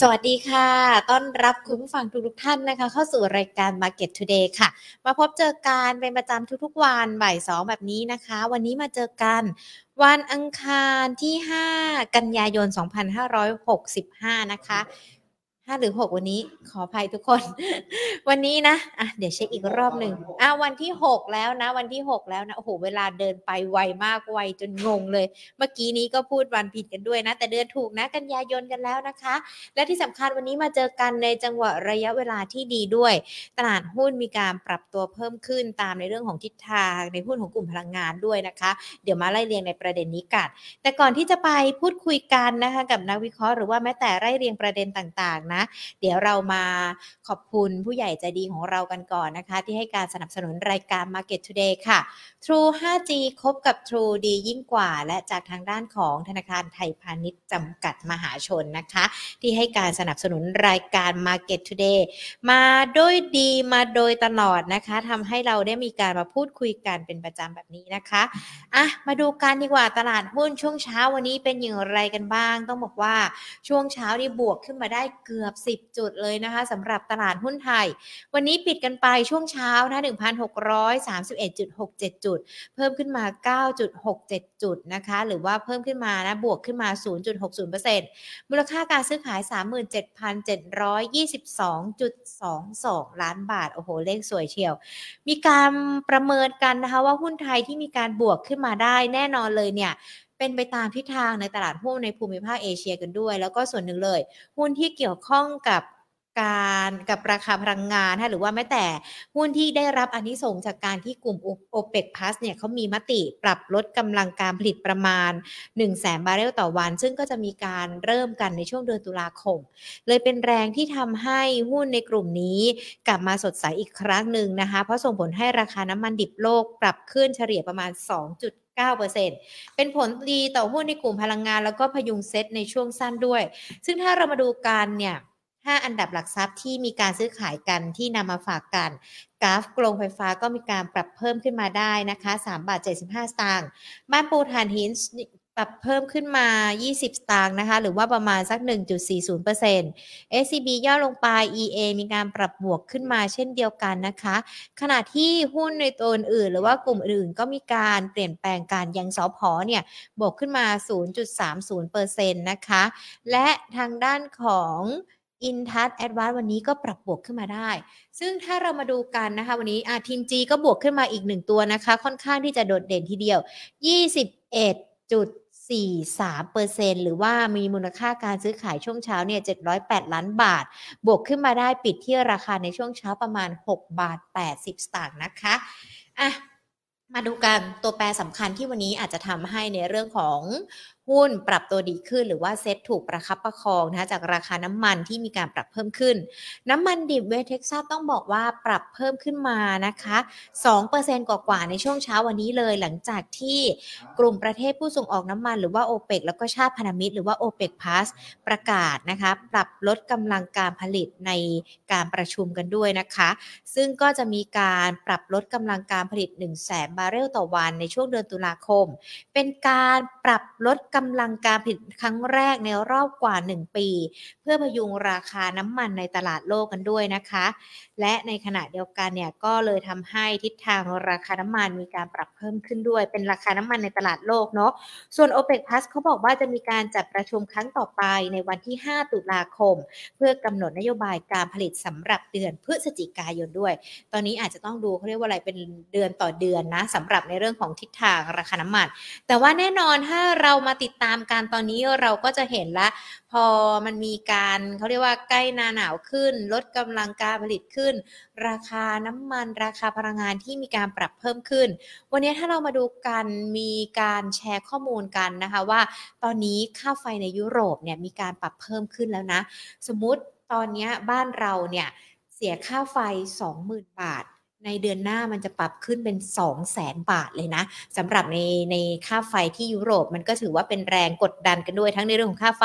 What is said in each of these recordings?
สวัสดีค่ะต้อนรับคุณผู้ฟังทุกท่านนะคะเข้าสู่รายการ Market Today ค่ะมาพบเจอกันเป็นประจำทุกๆวันบ่ายสองแบบนี้นะคะวันนี้มาเจอกันวันอังคารที่5กันยายน2565นะคะ5หรือ6วันนี้ขออภัยทุกคนวันนี้นะเดี๋ยวเช็คอีกรอบหนึ่งวันที่6แล้วนะโอ้โหเวลาเดินไปไวมากไวจนงงเลยเมื่อกี้นี้ก็พูดวันผิดกันด้วยนะแต่เดือนถูกนะกันยายนกันแล้วนะคะและที่สำคัญวันนี้มาเจอกันในจังหวะระยะเวลาที่ดีด้วยตลาดหุ้นมีการปรับตัวเพิ่มขึ้นตามในเรื่องของทิศทางในหุ้นของกลุ่มพลังงานด้วยนะคะเดี๋ยวมาไล่เรียงในประเด็นนี้กันแต่ก่อนที่จะไปพูดคุยกันนะคะกับนักวิเคราะห์หรือว่าแม้แต่ไล่เรียงประเด็นต่างๆนะเดี๋ยวเรามาขอบคุณผู้ใหญ่ใจดีของเรากันก่อนนะคะที่ให้การสนับสนุนรายการ Market Today ค่ะ True 5G คบกับ True D ยิ่งกว่าและจากทางด้านของธนาคารไทยพาณิชย์จำกัดมหาชนนะคะที่ให้การสนับสนุนรายการ Market Today มาด้วยดีมาโดยตลอดนะคะทำให้เราได้มีการมาพูดคุยกันเป็นประจำแบบนี้นะคะมาดูกันดีกว่าตลาดหุ้นช่วงเช้าวันนี้เป็นอย่างไรกันบ้างต้องบอกว่าช่วงเช้านี่บวกขึ้นมาได้เกือบ10จุดเลยนะคะสำหรับตลาดหุ้นไทยวันนี้ปิดกันไปช่วงเช้านะ 1,631.67 จุดเพิ่มขึ้นมา 9.67 จุดนะคะหรือว่าเพิ่มขึ้นมานะบวกขึ้นมา 0.60% มูลค่าการซื้อขาย 37,722.22 ล้านบาทโอ้โหเลขสวยเชียวมีการประเมินกันนะคะว่าหุ้นไทยที่มีการบวกขึ้นมาได้แน่นอนเลยเนี่ยเป็นไปตามทิศทางในตลาดหุ้นในภูมิภาคเอเชียกันด้วยแล้วก็ส่วนหนึ่งเลยหุ้นที่เกี่ยวข้องกับราคาพลังงานหรือว่าแม้แต่หุ้นที่ได้รับอานิสงส์จากการที่กลุ่ม OPEC Plus เนี่ยเขามีมติปรับลดกำลังการผลิตประมาณ 100,000 บาร์เรลต่อวันซึ่งก็จะมีการเริ่มกันในช่วงเดือนตุลาคมเลยเป็นแรงที่ทำให้หุ้นในกลุ่มนี้กลับมาสดใสอีกครั้งนึงนะคะเพราะส่งผลให้ราคาน้ำมันดิบโลกปรับขึ้นเฉลี่ยประมาณ 2.9% เป็นผลดีต่อหุ้นในกลุ่มพลังงานแล้วก็พยุงเซ็ตในช่วงสั้นด้วยซึ่งถ้าเรามาดูกันเนี่ย5อันดับหลักทรัพย์ที่มีการซื้อขายกันที่นำมาฝากกันกราฟโรงไฟฟ้าก็มีการปรับเพิ่มขึ้นมาได้นะคะ3.75 บาทบ้านปูถ่านหินปรับเพิ่มขึ้นมา20 สตางค์นะคะหรือว่าประมาณสัก 1.40% SCB ย่อลงไป EA มีการปรับบวกขึ้นมาเช่นเดียวกันนะคะขณะที่หุ้นในตัวอื่นหรือว่ากลุ่มอื่นก็มีการเปลี่ยนแปลงการยังสผ.เนี่ยบวกขึ้นมา 0.30% นะคะและทางด้านของอินทัชแอดวานซ์วันนี้ก็ปรับบวกขึ้นมาได้ซึ่งถ้าเรามาดูกันนะคะวันนี้ทีม G ก็บวกขึ้นมาอีก1ตัวนะคะค่อนข้างที่จะโดดเด่นทีเดียว 21.43% หรือว่ามีมูลค่าการซื้อขายช่วงเช้าเนี่ย708ล้านบาทบวกขึ้นมาได้ปิดที่ราคาในช่วงเช้าประมาณ 6.80 บาทนะคะมาดูกันตัวแปรสำคัญที่วันนี้อาจจะทำให้ในเรื่องของหุ้นปรับตัวดีขึ้นหรือว่าเซ็ตถูกประคับประคองนะคะจากราคาน้ำมันที่มีการปรับเพิ่มขึ้นน้ำมันดิบเวสเท็กซัสต้องบอกว่าปรับเพิ่มขึ้นมานะคะ 2% กว่าๆในช่วงเช้าวันนี้เลยหลังจากที่กลุ่มประเทศผู้ส่งออกน้ำมันหรือว่า OPEC แล้วก็ชาติพันธมิตรหรือว่า OPEC Plus ประกาศนะคะปรับลดกำลังการผลิตในการประชุมกันด้วยนะคะซึ่งก็จะมีการปรับลดกำลังการผลิต 100,000 บาร์เรลต่อวันในช่วงเดือนตุลาคมเป็นการปรับลดกำลังการผลิตครั้งแรกในรอบกว่า1ปีเพื่อพยุงราคาน้ำมันในตลาดโลกกันด้วยนะคะและในขณะเดียวกันเนี่ยก็เลยทำให้ทิศทางราคาน้ำมันมีการปรับเพิ่มขึ้นด้วยเป็นราคาน้ำมันในตลาดโลกเนาะส่วน OPEC Plus เขาบอกว่าจะมีการจัดประชุมครั้งต่อไปในวันที่5 ตุลาคมเพื่อกำหนดนโยบายการผลิตสำหรับเดือนพฤศจิกายนด้วยตอนนี้อาจจะต้องดูเขาเรียกว่าอะไรเป็นเดือนต่อเดือนนะสำหรับในเรื่องของทิศทางราคาน้ำมันแต่ว่าแน่นอนถ้าเรามาติดตามการตอนนี้เราก็จะเห็นละพอมันมีการเขาเรียกว่าใกล้หน้าหนาวขึ้นลดกำลังการผลิตขึ้นราคาน้ำมันราคาพลังงานที่มีการปรับเพิ่มขึ้นวันนี้ถ้าเรามาดูกันมีการแชร์ข้อมูลกันนะคะว่าตอนนี้ค่าไฟในยุโรปเนี่ยมีการปรับเพิ่มขึ้นแล้วนะสมมุติตอนนี้บ้านเราเนี่ยเสียค่าไฟ 20,000 บาท ในเดือนหน้ามันจะปรับขึ้นเป็น 200,000 บาทเลยนะสำหรับในค่าไฟที่ยุโรปมันก็ถือว่าเป็นแรงกดดันกันด้วยทั้งในเรื่องของค่าไฟ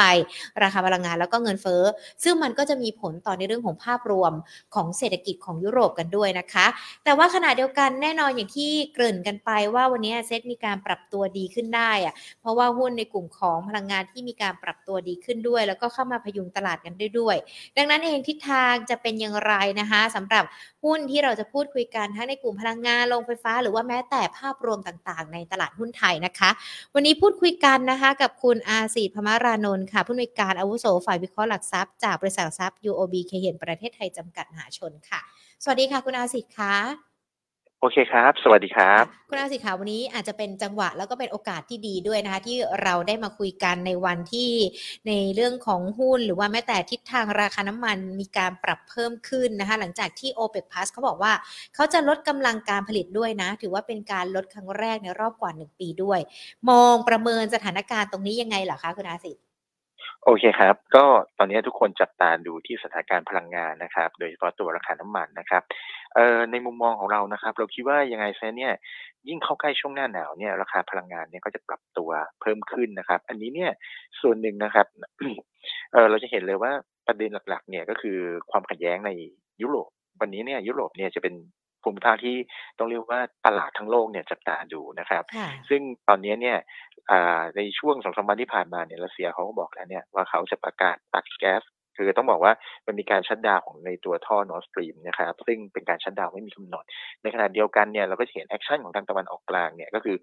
ราคาพลังงานแล้วก็เงินเฟ้อซึ่งมันก็จะมีผลต่อในเรื่องของภาพรวมของเศรษฐกิจของยุโรปกันด้วยนะคะแต่ว่าขณะเดียวกันแน่นอนอย่างที่เกริ่นกันไปว่าวันนี้เซ็ตมีการปรับตัวดีขึ้นได้อะเพราะว่าหุ้นในกลุ่มของพลังงานที่มีการปรับตัวดีขึ้นด้วยแล้วก็เข้ามาพยุงตลาดกันด้วยดังนั้นเองทิศทางจะเป็นอย่างไรนะคะสำหรับหุ้นที่เราจะพูดคุยกันทั้งในกลุ่มพลังงานโรงไฟฟ้าหรือว่าแม้แต่ภาพรวมต่างๆในตลาดหุ้นไทยนะคะวันนี้พูดคุยกันนะคะกับคุณอาศิษฐ์ พมรานนท์ค่ะผู้อำนวยการอาวุโสฝ่ายวิเคราะห์หลักทรัพย์จากบริษัทหลักทรัพย์ UOB Kay Hian ประเทศไทยจำกัดมหาชนค่ะสวัสดีค่ะคุณอาศิษฐ์ค่ะโอเคครับสวัสดีครับคุณอาศิษฐ์ค่ะวันนี้อาจจะเป็นจังหวะแล้วก็เป็นโอกาสที่ดีด้วยนะคะที่เราได้มาคุยกันในวันที่ในเรื่องของหุ้นหรือว่าแม้แต่ทิศทางราคาน้ำมันมีการปรับเพิ่มขึ้นนะคะหลังจากที่ OPEC Plus เขาบอกว่าเขาจะลดกำลังการผลิตด้วยนะถือว่าเป็นการลดครั้งแรกในรอบกว่า1ปีด้วยมองประเมินสถานการณ์ตรงนี้ยังไงเหรอคะคุณอาศิษฐ์โอเคครับก็ตอนนี้ทุกคนจับตาดูที่สถานการณ์พลังงานนะครับโดยเฉพาะตัวราคาน้ำมันนะครับในมุมมองของเรานะครับเราคิดว่ายังไงซะเนี่ยยิ่งเข้าใกล้ช่วงหน้าหนาวเนี่ยราคาพลังงานเนี่ยก็จะปรับตัวเพิ่มขึ้นนะครับอันนี้เนี่ยส่วนหนึ่งนะครับ เราจะเห็นเลยว่าประเด็นหลักๆเนี่ยก็คือความขัดแย้งในยุโรปวันนี้เนี่ยยุโรปเนี่ยจะเป็นภูมิภาคที่ต้องเรียกว่าตลาดทั้งโลกเนี่ยจับตาดูนะครับซึ่งตอนนี้เนี่ยในช่วง 2-3 วันที่ผ่านมาเนี่ยรัสเซียเขาก็บอกแล้วเนี่ยว่าเขาจะประกาศตัดแก๊สคือต้องบอกว่ามันมีการชัตดาวน์ของในตัวท่อ Nord Stream นะครับซึ่งเป็นการชัตดาวน์ไม่มีกำหนดในขณะเดียวกันเนี่ยเราก็เห็นแอคชั่นของทางตะวันออกกลางเนี่ยก็คือ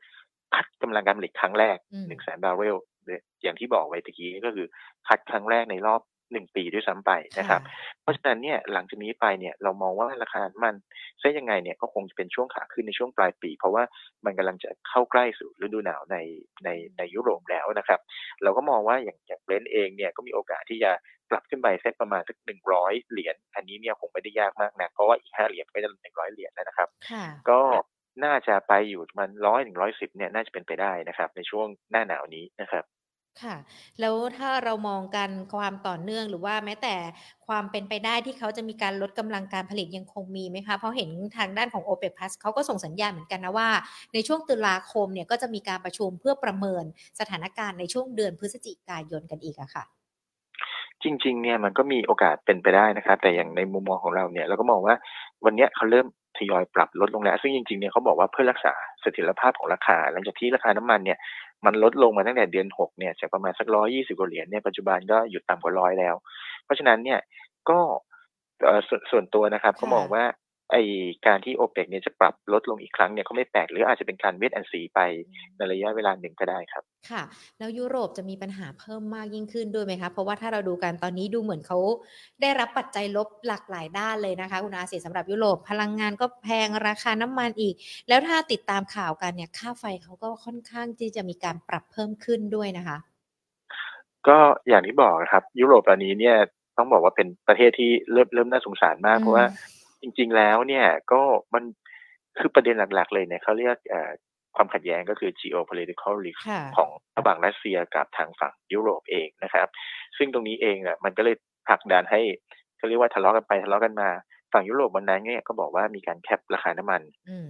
คัดกำลังการผลิตครั้งแรก 100,000 บาร์เรลอย่างที่บอกไว้ตะกี้ก็คือคัดครั้งแรกในรอบ1 ปีด้วยซ้ำไปนะครับเพราะฉะนั้นเนี่ยหลังจากนี้ไปเนี่ยเรามองว่าราคาน้ำมันจะยังไงเนี่ยก็คงจะเป็นช่วงขาขึ้นในช่วงปลายปีเพราะว่ามันกำลังจะเข้าใกล้สู่ฤดูหนาวในยุโรปแล้วนะครับเราก็มองว่าอย่างBrentเองเนี่ยก็มีโอกาสที่จะปรับขึ้นไปเซ็ตประมาณสัก$100อันนี้เนี่ยคงไม่ได้ยากมากนะเพราะว่าอีก$5ก็จะ$100แล้วนะครับก็น่าจะไปอยู่มัน100-110เนี่ยน่าจะเป็นไปได้นะครับในช่วงหน้าหนาวนี้นะครับค่ะแล้วถ้าเรามองกันความต่อเนื่องหรือว่าแม้แต่ความเป็นไปได้ที่เขาจะมีการลดกำลังการผลิตยังคงมีไหมคะเพราะเห็นทางด้านของ OPEC Plus เขาก็ส่งสัญญาณเหมือนกันนะว่าในช่วงตุลาคมเนี่ยก็จะมีการประชุมเพื่อประเมินสถานการณ์ในช่วงเดือนพฤศจิกายนกันอีกอะค่ะจริงๆเนี่ยมันก็มีโอกาสเป็นไปได้นะครับแต่อย่างในมุมมองของเราเนี่ยเราก็มองว่าวันนี้เขาเริ่มทยอยปรับลดลงแล้วซึ่งจริงๆเนี่ยเขาบอกว่าเพื่อรักษาเสถียรภาพของราคาหลังจากที่ราคาน้ำมันเนี่ยมันลดลงมาตั้งแต่เดือน6เนี่ยจากประมาณสัก$120เนี่ยปัจจุบันก็อยู่ต่ำกว่า100แล้วเพราะฉะนั้นเนี่ยก็ส่วนตัวนะครับก็มองว่าไอการที่ OPEC เนี่ยจะปรับลดลงอีกครั้งเนี่ยก็ไม่แปลกหรืออาจจะเป็นการเวทแอนด์ซีไปในระยะเวลาหนึ่งก็ได้ครับค่ะแล้วยุโรปจะมีปัญหาเพิ่มมากยิ่งขึ้นด้วยไหมคะเพราะว่าถ้าเราดูกันตอนนี้ดูเหมือนเขาได้รับปัจจัยลบหลากหลายด้านเลยนะคะคุณอาศิษฐ์สำหรับยุโรปพลังงานก็แพงราคาน้ำมันอีกแล้วถ้าติดตามข่าวกันเนี่ยค่าไฟเขาก็ค่อนข้างที่จะมีการปรับเพิ่มขึ้นด้วยนะคะก็อย่างที่บอกครับยุโรปตอนนี้เนี่ยต้องบอกว่าเป็นประเทศที่เริ่มน่าสงสารมากเพราะว่าจริงๆแล้วเนี่ยก็มันคือประเด็นหลักๆเลยเนี่ยเขาเรียกความขัดแย้งก็คือ geopolitical rift ของระหว่างรัสเซียกับทางฝั่งยุโรปเองนะครับซึ่งตรงนี้เองอ่ะมันก็เลยผลักดันให้เขาเรียกว่าทะเลาะกันไปทะเลาะกันมาฝั่งยุโรปวันนั้นเนี่ยก็บอกว่ามีการแคปราคาน้ำมัน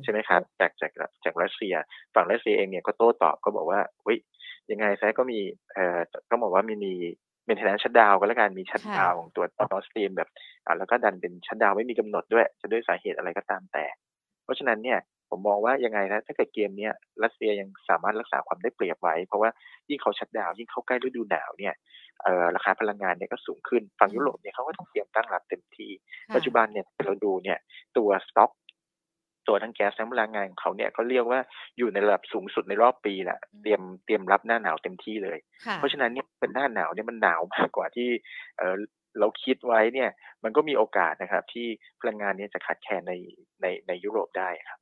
ใช่ไหมครับจากรัสเซียฝั่งรัสเซียเองเนี่ยก็โต้ตอบก็บอกว่าเฮ้ยยังไงซะก็มีก็บอกว่ามีmaintenance ชัตดาวน์ก็แล้วกันมีชัตดาวน์ของตัว Nord Stream แบบแล้วก็ดันเป็นชัตดาวน์ไม่มีกำหนดด้วยจะด้วยสาเหตุอะไรก็ตามแต่เพราะฉะนั้นเนี่ยผมมองว่ายังไงนะถ้าเกิดเกมเนี้ยรัสเซียยังสามารถรักษาความได้เปรียบไว้เพราะว่ายิ่งเขาชัตดาวน์ยิ่งเข้าใกล้ฤดูหนาวเนี่ยราคาพลังงานเนี่ยก็สูงขึ้นฝั่งยุโรปเนี่ยเขาก็ต้องเตรียมตั้งรับเต็มที่ปัจจุบันเนี่ยเราดูเนี่ยตัวสต็อกตัวทั้งแก๊สทั้งพลังงานของเขาเนี่ยเขาเรียกว่าอยู่ในระดับสูงสุดในรอบปีแหละเตรียมรับหน้าหนาวเต็มที่เลยเพราะฉะนั้นเนี่ยเป็นหน้าหนาวเนี่ยมันหนาวมากกว่าที่เราคิดไว้เนี่ยมันก็มีโอกาสนะครับที่พลังงานเนี่ยจะขาดแคลนในยุโรปได้ครับ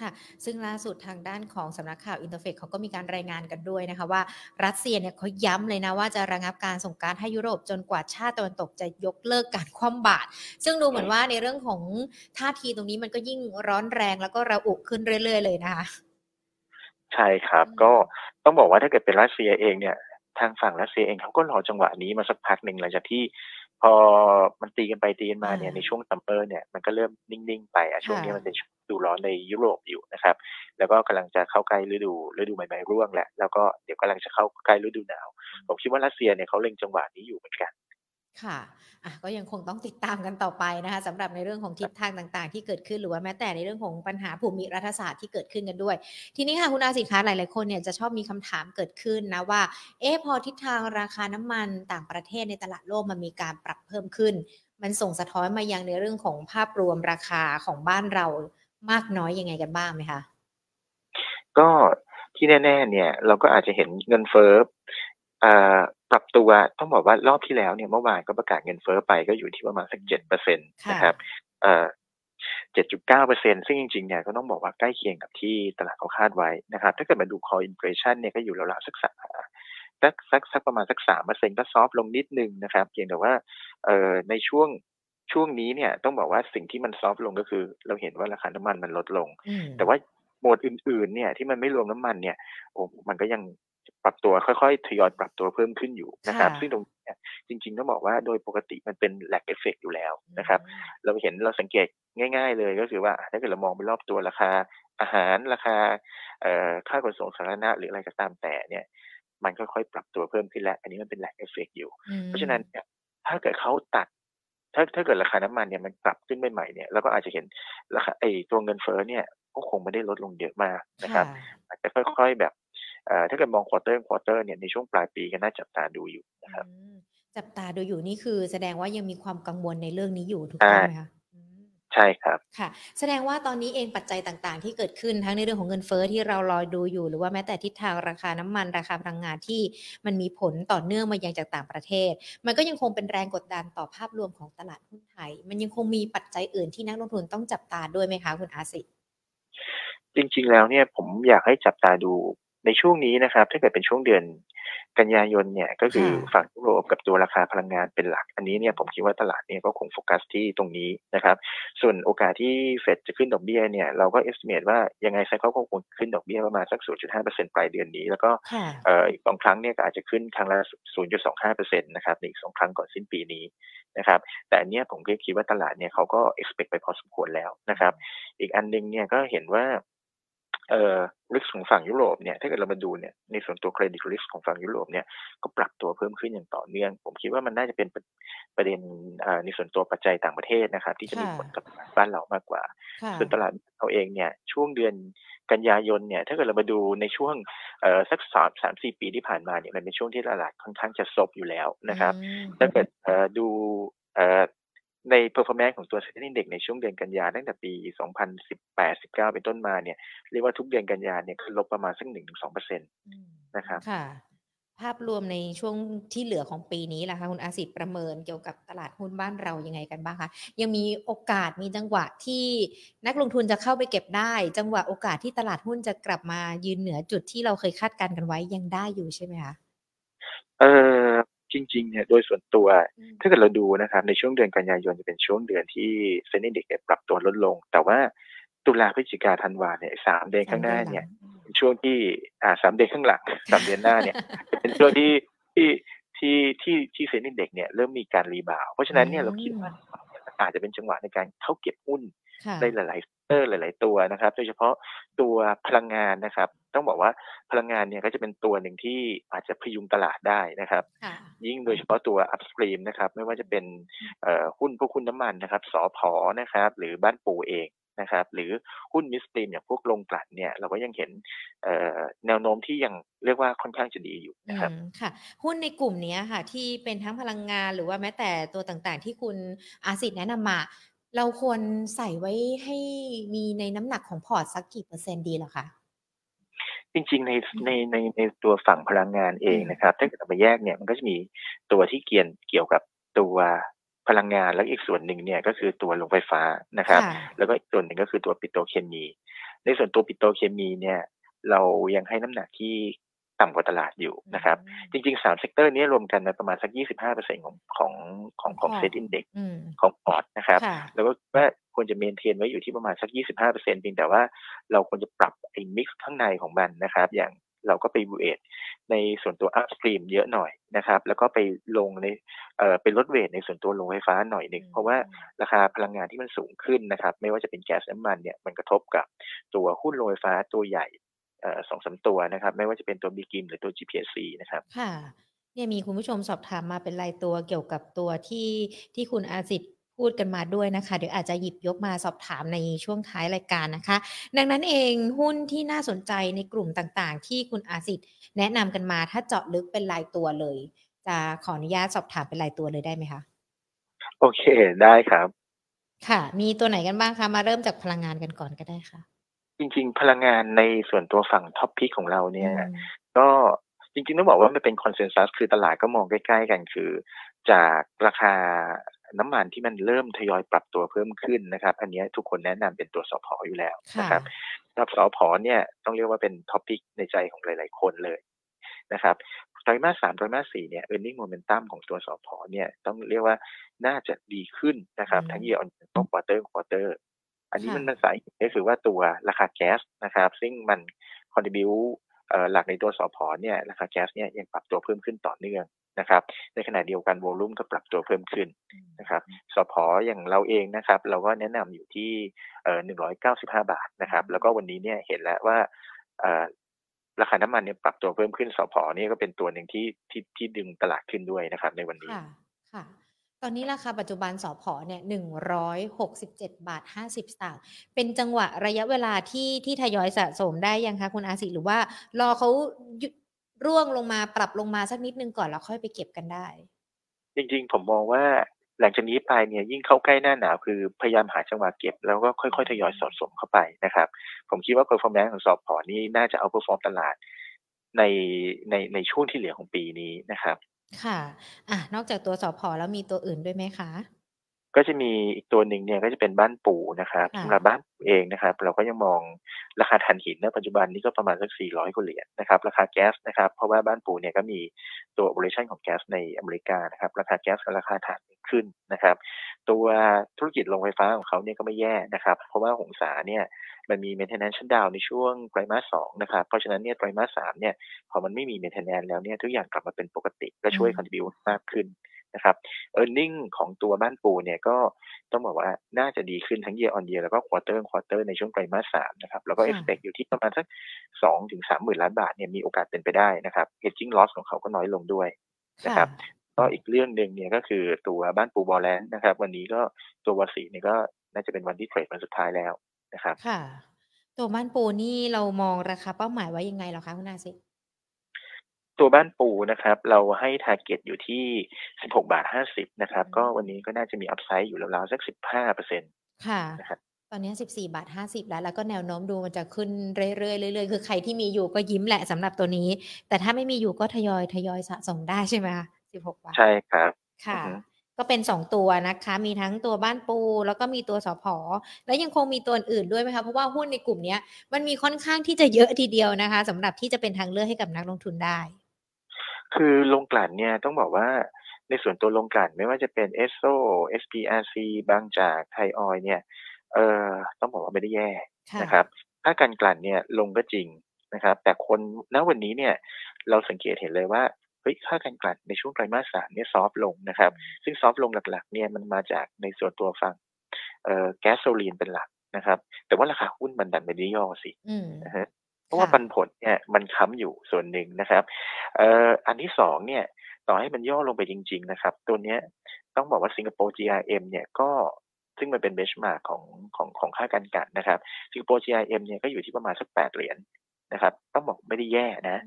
ค่ะซึ่งล่าสุดทางด้านของสำนักข่าวอินเตอร์เฟกเขาก็มีการรายงานกันด้วยนะคะว่ารัสเซียเนี่ยเขาย้ำเลยนะว่าจะระงับการส่งก๊าซให้ยุโรปจนกว่าชาติตะวันตกจะยกเลิกการคว่ำบาตรซึ่งดูเหมือนว่าในเรื่องของท่าทีตรงนี้มันก็ยิ่งร้อนแรงแล้วก็ระอุขึ้นเรื่อยๆเลยนะคะใช่ครับก็ต้องบอกว่าถ้าเกิดเป็นรัสเซียเองเนี่ยทางฝั่งรัสเซียเองเขาก็รอจังหวะนี้มาสักพักนึงหลังจากที่พ พอมันตีกันไปตีกันมาเนี่ยในช่วงซัมเมอร์เนี่ยมันก็เริ่มนิ่งๆไปช่วงนี้มันเป็นดูร้อนในยุโรปอยู่นะครับแล้วก็กำลังจะเข้าใกล้ฤดูใบไม้ร่วงแหละแล้วก็เดี๋ยวกำลังจะเข้าใกล้ฤดูหนาวผมคิดว่ารัสเซียเนี่ยเขาเล็งจังหวะนี้อยู่เหมือนกันค่ะก็ยังคงต้องติดตามกันต่อไปนะคะสำหรับในเรื่องของทิศทางต่างๆที่เกิดขึ้นหรือว่าแม้แต่ในเรื่องของปัญหาภูมิรัฐศาสตร์ที่เกิดขึ้นกันด้วยทีนี้ค่ะคุณอาสินค้าหลายๆคนเนี่ยจะชอบมีคำถามเกิดขึ้นนะว่าพอทิศทางราคาน้ำมันต่างประเทศในตลาดโลกมันมีการปรับเพิ่มขึ้นมันส่งสะท้อนมายังในเรื่องของภาพรวมราคาของบ้านเรามากน้อยยังไงกันบ้างไหมคะก็ที่แน่ๆเนี่ยเราก็อาจจะเห็นเงินเฟ้อปรับตัวต้องบอกว่ารอบที่แล้วเนี่ยเมื่อวานก็ประกาศเงินเฟ้อไปก็อยู่ที่ประมาณสัก 7% นะครับ7.9% ซึ่งจริงๆเนี่ยก็ต้องบอกว่าใกล้เคียงกับที่ตลาดเขาคาดไว้นะครับถ้าเกิดมาดู core inflation เนี่ยก็อยู่ราวๆสักประมาณสัก 3% ก็ซอฟต์ลงนิดนึงนะครับเพียงแต่ว่าในช่วงนี้เนี่ยต้องบอกว่าสิ่งที่มันซอฟต์ลงก็คือเราเห็นว่าราคาน้ำมันมันลดลงแต่ว่าโหมดอื่นๆเนี่ยที่มันไม่รวมน้ำมันเนี่ยมันก็ยังปรับตัวค่อยๆทยอยปรับตัวเพิ่มขึ้นอยู่นะครับซึ่งตรงนี้จริงๆต้องบอกว่าโดยปกติมันเป็น lag effect อยู่แล้วนะครับเราสังเกตง่ายๆเลยก็คือว่าถ้าเกิดเรามองไปรอบตัวราคาอาหารราคาค่าขนส่งสาธารณะหรืออะไรก็ตามแต่เนี่ยมันค่อยๆปรับตัวเพิ่มขึ้นแล้วอันนี้มันเป็น lag effect อยู่เพราะฉะนั้นเนี่ยถ้าเกิดเขาตัดถ้าเกิดราคาน้ำมันเนี่ยมันปรับขึ้นใหม่ๆเนี่ยเราก็อาจจะเห็นราคาตัวเงินเฟ้อเนี่ยก็คงไม่ได้ลดลงเยอะมากนะครับอาจจะค่อยๆแบบถ้าเกิดมองควอเตอร์เนี่ยในช่วงปลายปีก็น่าจับตาดูอยู่นะครับจับตาดูอยู่นี่คือแสดงว่ายังมีความกังวลในเรื่องนี้อยู่ถูกต้องไหมคะใช่ครับค่ะแสดงว่าตอนนี้เองปัจจัยต่างๆที่เกิดขึ้นทั้งในเรื่องของเงินเฟ้อที่เรารอดูอยู่หรือว่าแม้แต่ทิศทางราคาน้ำมันราคาพลังงานที่มันมีผลต่อเนื่องมายังจากต่างประเทศมันก็ยังคงเป็นแรงกดดันต่อภาพรวมของตลาดหุ้นไทยมันยังคงมีปัจจัยอื่นที่นักลงทุนต้องจับตาด้วยไหมคะคุณอาศิจริงๆแล้วเนี่ยผมอยากให้จับตาดูในช่วงนี้นะครับถ้าเกิดเป็นช่วงเดือนกันยายนเนี่ยก็คือฝั่งยุโรปกับตัวราคาพลังงานเป็นหลักอันนี้เนี่ยผมคิดว่าตลาดเนี่ยก็คงโฟกัสที่ตรงนี้นะครับส่วนโอกาสที่เฟดจะขึ้นดอกเบี้ยเนี่ยเราก็ estimate ว่ายังไงไซเคิลก็คงขึ้นดอกเบี้ยประมาณสัก 0.5% ปลายเดือนนี้แล้วก็อีก2ครั้งเนี่ยก็อาจจะขึ้นครั้งละ 0.25% นะครับในอีก2ครั้งก่อนสิ้นปีนี้นะครับแต่อันเนี้ยผมก็คิดว่าตลาดเนี่ยเขาก็ expect ไปพอสมควรแล้วนะครับอีกอันนึงเนี่ยก็เห็นว่าริสของฝั่งยุโรปเนี่ยถ้าเกิดเรามาดูเนี่ยในส่วนตัวเครดิตริสของฝั่งยุโรปเนี่ยก็ปรับตัวเพิ่มขึ้นอย่างต่อเนื่องผมคิดว่ามันน่าจะเป็นประเด็นในส่วนตัวปัจจัยต่างประเทศนะครับที่จะมีผลกับบ้านเรามากกว่าส่วนตลาดเราเองเนี่ยช่วงเดือนกันยายนเนี่ยถ้าเกิดเรามาดูในช่วงสัก 3-4 ปีที่ผ่านมาเนี่ยมันเป็นช่วงที่ตลาดค่อนข้างจะซบอยู่แล้วนะครับถ้าเกิดดูใน performance ของตัวเซ็นดิ้งเด็กในช่วงเดือนกันยาตั้งแต่ปี 2018-19 เป็นต้นมาเนี่ยเรียกว่าทุกเดือนกันยาเนี่ยลบประมาณสัก 1-2% นะครับค่ะภาพรวมในช่วงที่เหลือของปีนี้ล่ะคะคุณอาศิษฐ์ประเมินเกี่ยวกับตลาดหุ้นบ้านเรายังไงกันบ้างคะยังมีโอกาสมีจังหวะที่นักลงทุนจะเข้าไปเก็บได้จังหวะโอกาสที่ตลาดหุ้นจะกลับมายืนเหนือจุดที่เราเคยคาดการณ์กันไว้ยังได้อยู่ใช่ไหมคะจริงๆเนี่ยโดยส่วนตัวถ้าเกิดเราดูนะครับในช่วงเดือนกันยายนจะเป็นช่วงเดือนที่เซ็นดิ้งเด็กปรับตัวลดลงแต่ว่าตุลาพฤศจิกาธันวาเนี่ย3เดือนข้างหน้าเนี่ยช่วงที่3เดือนข้างหลัง3เดือนหน้าเนี่ยเป็นช่วงที่เซ็นดิ้งเด็กเนี่ยเริ่มมีการรีบาวเพราะฉะนั้นเนี่ยเราคิดว่าอาจจะเป็นจังหวะในการเข้าเก็บหุ้นในหลายๆเซกเตอร์หลายๆตัวนะครับโดยเฉพาะตัวพลังงานนะครับต้องบอกว่าพลังงานเนี่ยก็จะเป็นตัวหนึ่งที่อาจจะพยุงตลาดได้นะครับยิ่งโดยเฉพาะตัว upstream นะครับไม่ว่าจะเป็นหุ้นพวกหุ้นน้ำมันนะครับสผ.นะครับหรือบ้านปูเองนะครับหรือหุ้น midstream อย่างพวกโรงกลั่นเนี่ยเราก็ยังเห็นแนวโน้มที่ยังเรียกว่าค่อนข้างจะดีอยู่นะครับค่ะหุ้นในกลุ่มนี้ค่ะที่เป็นทั้งพลังงานหรือว่าแม้แต่ตัวต่างๆที่คุณอาศิษฐ์แนะนำมาเราควรใส่ไว้ให้มีในน้ำหนักของพอร์ตสักกี่เปอร์เซ็นต์ดีเหรอคะจริงๆในตัวฝั่งพลังงานเองนะครับถ้าเกิดมาแยกเนี่ยมันก็จะมีตัวที่เกี่ยวกับตัวพลังงานแล้วอีกส่วนหนึ่งเนี่ยก็คือตัวโรงไฟฟ้านะครับแล้วก็อีกส่วนหนึ่งก็คือตัวปิโตรเคมีในส่วนตัวปิโตรเคมีเนี่ยเรายังให้น้ำหนักที่ต่ำกว่าตลาดอยู่นะครับจริงๆ3เซกเตอร์นี้รวมกันมาประมาณสัก 25% ของเซตอินเด็กซ์ของพอร์ตนะครับแล้วก็ว่าควรจะเมนเทนไว้อยู่ที่ประมาณสัก 25% เพียงแต่ว่าเราควรจะปรับไอ้มิกซ์ข้างในของมันนะครับอย่างเราก็ไปบูเอต ในส่วนตัว upstream เยอะหน่อยนะครับแล้วก็ไปลงในเป็นลดเวทในส่วนตัวโรงไฟฟ้าหน่อยนึงเพราะว่าราคาพลังงานที่มันสูงขึ้นนะครับไม่ว่าจะเป็นแก๊สน้ำมันเนี่ยมันกระทบกับตัวหุ้นโรงไฟฟ้าตัวใหญ่2-3 ตัวนะครับไม่ว่าจะเป็นตัวบีกิมหรือตัว GPC นะครับค่ะเนี่ยมีคุณผู้ชมสอบถามมาเป็นรายตัวเกี่ยวกับตัวที่คุณอาสิทธิ์พูดกันมาด้วยนะคะเดี๋ยวอาจจะหยิบยกมาสอบถามในช่วงท้ายรายการนะคะดังนั้นเองหุ้นที่น่าสนใจในกลุ่มต่างๆที่คุณอาสิทธิ์แนะนำกันมาถ้าเจาะลึกเป็นรายตัวเลยจะขออนุญาตสอบถามเป็นรายตัวเลยได้ไหมคะโอเคได้ครับค่ะมีตัวไหนกันบ้างคะมาเริ่มจากพลังงานกันก่อนก็ได้ค่ะจริงๆพลังงานในส่วนตัวฝั่งท็อปพิกของเราเนี่ยก็จริงๆต้องบอกว่ามันเป็นคอนเซนซัสคือตลาดก็มองใกล้ๆกันคือจากราคาน้ำมันที่มันเริ่มทยอยปรับตัวเพิ่มขึ้นนะครับอันนี้ทุกคนแนะนำเป็นตัวสผ.อยู่แล้วนะครับรับสผ.เนี่ยต้องเรียกว่าเป็นท็อปิกในใจของหลายๆคนเลยนะครับไตรมาส 3 ไตรมาส 4เนี่ย earning momentum ของตัวสผ.เนี่ยต้องเรียกว่าน่าจะดีขึ้นนะครับทั้ง year on year ต้อง quarter อันนี้มันสายก็คือว่าตัวราคาแก๊สนะครับซึ่งมัน contribute หลักในตัวสผ.เนี่ยราคาแก๊สเนี่ยยังปรับตัวเพิ่มขึ้นต่อเนื่องนะครับในขณะเดียวกันโวลุ่มก็ปรับตัวเพิ่มขึ้นนะครับสผ.อย่างเราเองนะครับเราก็แนะนำอยู่ที่195 บาทนะครับแล้วก็วันนี้เนี่ยเห็นแล้วว่าราคาน้ำมันเนี่ยปรับตัวเพิ่มขึ้นสผ.นี่ก็เป็นตัวหนึ่งที่ดึงตลาดขึ้นด้วยนะครับในวันนี้ค่ะตอนนี้ราคาปัจจุบันสผ.เนี่ย167.50 บาทเป็นจังหวะระยะเวลาที่ทยอยสะสมได้ยังคะคุณอาศิหรือว่ารอเขาร่วงลงมาปรับลงมาสักนิดนึงก่อนแล้วค่อยไปเก็บกันได้จริงๆผมมองว่าหลังจากนี้ไปเนี่ยยิ่งเข้าใกล้หน้าหนาวคือพยายามหาจังหวะเก็บแล้วก็ค่อยๆทยอยสอดส่องเข้าไปนะครับผมคิดว่า performance ของสผ.นี่น่าจะเอา perform ตลาดในช่วงที่เหลือของปีนี้นะครับค่ะนอกจากตัวสผ.แล้วมีตัวอื่นด้วยไหมคะก็จะมีอีกตัวหนึ่งเนี่ยก็จะเป็นบ้านปูนะครับสำหรับบ้านปูเองนะครับเราก็ยังมองราคาถ่านหินในปัจจุบันนี้ก็ประมาณสัก$400นะครับราคาแก๊สนะครับเพราะว่าบ้านปูเนี่ยก็มีตัว operation ของแก๊สในอเมริกานะครับราคาแก๊สกับราคาถ่านขึ้นนะครับตัวธุรกิจโรงไฟฟ้าของเขาเนี่ยก็ไม่แย่นะครับเพราะว่าหงสาเนี่ยมันมี maintenance shutdown ในช่วงไตรมาส 2นะครับเพราะฉะนั้นเนี่ยไตรมาส 3เนี่ยพอมันไม่มี maintenance แล้วเนี่ยทุกอย่างกลับมาเป็นปกติและช่วย contribute มากขึ้นนะครับ earning ของตัวบ้านปูเนี่ยก็ต้องบอกว่าน่าจะดีขึ้นทั้ง year on year แล้วก็ quarter on quarter ในช่วงไตรมาส 3นะครับแล้วก็ expect อยู่ที่ประมาณสัก 2-30,000 ล้านบาทเนี่ยมีโอกาสเป็นไปได้นะครับ hedging loss ของเขาก็น้อยลงด้วยนะครับก็อีกเรื่องนึงเนี่ยก็คือตัวบ้านปูบอลแลนด์นะครับวันนี้ก็ตัววาสีเนี่ยก็น่าจะเป็นวันที่เทรดวันสุดท้ายแล้วนะครับค่ะตัวบ้านปูนี่เรามองราคาเป้าหมายไว้ยังไงเหรอคะคุณอาศิตัวบ้านปูนะครับเราให้ทาร์เก็ตอยู่ที่16.50 บาทนะครับก็วันนี้ก็น่าจะมีอัพไซด์อยู่ราวๆสัก 15% ค่ะนะครับตอนนี้14.50 บาทแล้วก็แนวโน้มดูมันจะขึ้นเรื่อยๆคือใครที่มีอยู่ก็ยิ้มแหละสำหรับตัวนี้แต่ถ้าไม่มีอยู่ก็ทยอยสะสมได้ใช่ไหมคะ16 บาทใช่ครับค่ะก็เป็น2ตัวนะคะมีทั้งตัวบ้านปูแล้วก็มีตัวสผ.แล้วยังคงมีตัวอื่นด้วยไหมคะเพราะว่าหุ้นในกลุ่มนี้มันมีค่อนข้างที่จะเยอะทีเดียวนะคะสำหรับที่จะเป็นทางเลือกให้กับนักลงทุนได้คือโรงกลั่นเนี่ยต้องบอกว่าในส่วนตัวโรงกลั่นไม่ว่าจะเป็นเอสโซ SPRC บางจากไทยออยเนี่ยต้องบอกว่าไม่ได้แย่นะครับถ้าการกลั่นเนี่ยลงก็จริงนะครับแต่คนณวันนี้เนี่ยเราสังเกตเห็นเลยว่าค่าการกลั่นในช่วงไตรมาส 3เนี่ยซอฟต์ลงนะครับซึ่งซอฟต์ลงหลักๆเนี่ยมันมาจากในส่วนตัวฝั่งแก๊สโซลีนเป็นหลักนะครับแต่ว่าราคาหุ้นมันดันไม่ได้ย่อสินะฮะเพราะว่าปันผลเนี่ยมันค้ำอยู่ส่วนหนึ่งนะครับอันที่2เนี่ยต่อให้มันย่อลงไปจริงๆนะครับตัวเนี้ยต้องบอกว่าสิงคโปร์ GRM เนี่ยก็ซึ่งมันเป็นเบนช์มาร์คของค่าการกลั่นนะครับสิงคโปร์ GRM เนี่ยก็อยู่ที่ประมาณสัก$8นะครับต้องบอกไม่ได้แย่นะ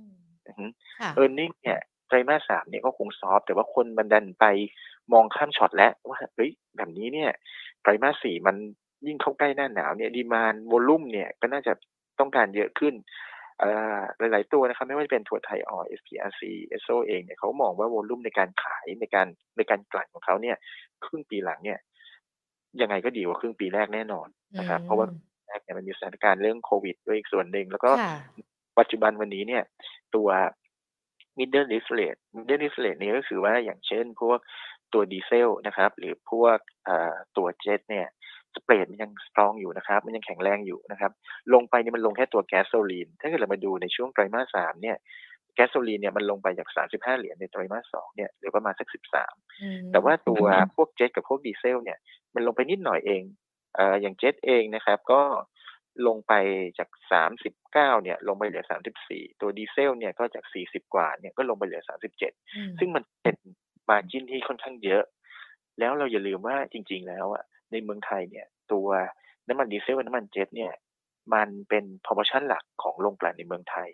earning เนี่ยไตรมาส 3เนี่ยก็คงซอฟแต่ว่าคนมันดันไปมองข้ามช็อตแล้วว่าแบบนี้เนี่ยไตรมาส 4มันยิ่งเข้าใกล้หน้าหนาวเนี่ยดีมานด์วอลุ่มเนี่ยก็น่าจะต้องการเยอะขึ้นหลายๆตัวนะครับไม่ว่าจะเป็นทัวร์ไทยออย SPRC SO เองเนี่ยเขามองว่าวอลุ่มในการขายในการกลั่นของเขาเนี่ยครึ่งปีหลังเนี่ยยังไงก็ดีกว่าครึ่งปีแรกแน่นอนนะครับเพราะว่าแรกเนี่ยมันมีสถานการณ์เรื่องโควิดด้วยอีกส่วนนึงแล้วก็ปัจจุบันวันนี้เนี่ยตัวmiddle distillate นี่ก็คือว่าอย่างเช่นพวกตัวดีเซลนะครับหรือพวกตัวเจ็ทเนี่ยสเปรดมันยังสตรองอยู่นะครับมันยังแข็งแรงอยู่นะครับลงไปเนี่ยมันลงแค่ตัวแก๊สโซลีนถ้าเกิดเรามาดูในช่วงไตรมาส 3เนี่ย แก๊สโซลีนเนี่ยมันลงไปจาก35เหรียญในไตรมาส2เนี่ยเหลือประมาณสัก13แต่ว่าตัวพวกเจ็ทกับพวกดีเซลเนี่ยมันลงไปนิดหน่อยเองอย่างเจ็ทเองนะครับก็ลงไปจาก39เนี่ยลงไปเหลือ34ตัวดีเซลเนี่ยก็จาก40กว่าเนี่ยก็ลงไปเหลือ37ซึ่งมันเป็นมาร์จิ้นที่ค่อนข้างเยอะแล้วเราอย่าลืมว่าจริงๆแล้วอ่ะในเมืองไทยเนี่ยตัวน้ำมันดีเซลกับน้ำมันเจ็ทเนี่ยมันเป็นพอร์ชั่นหลักของโรงกลั่นในเมืองไทย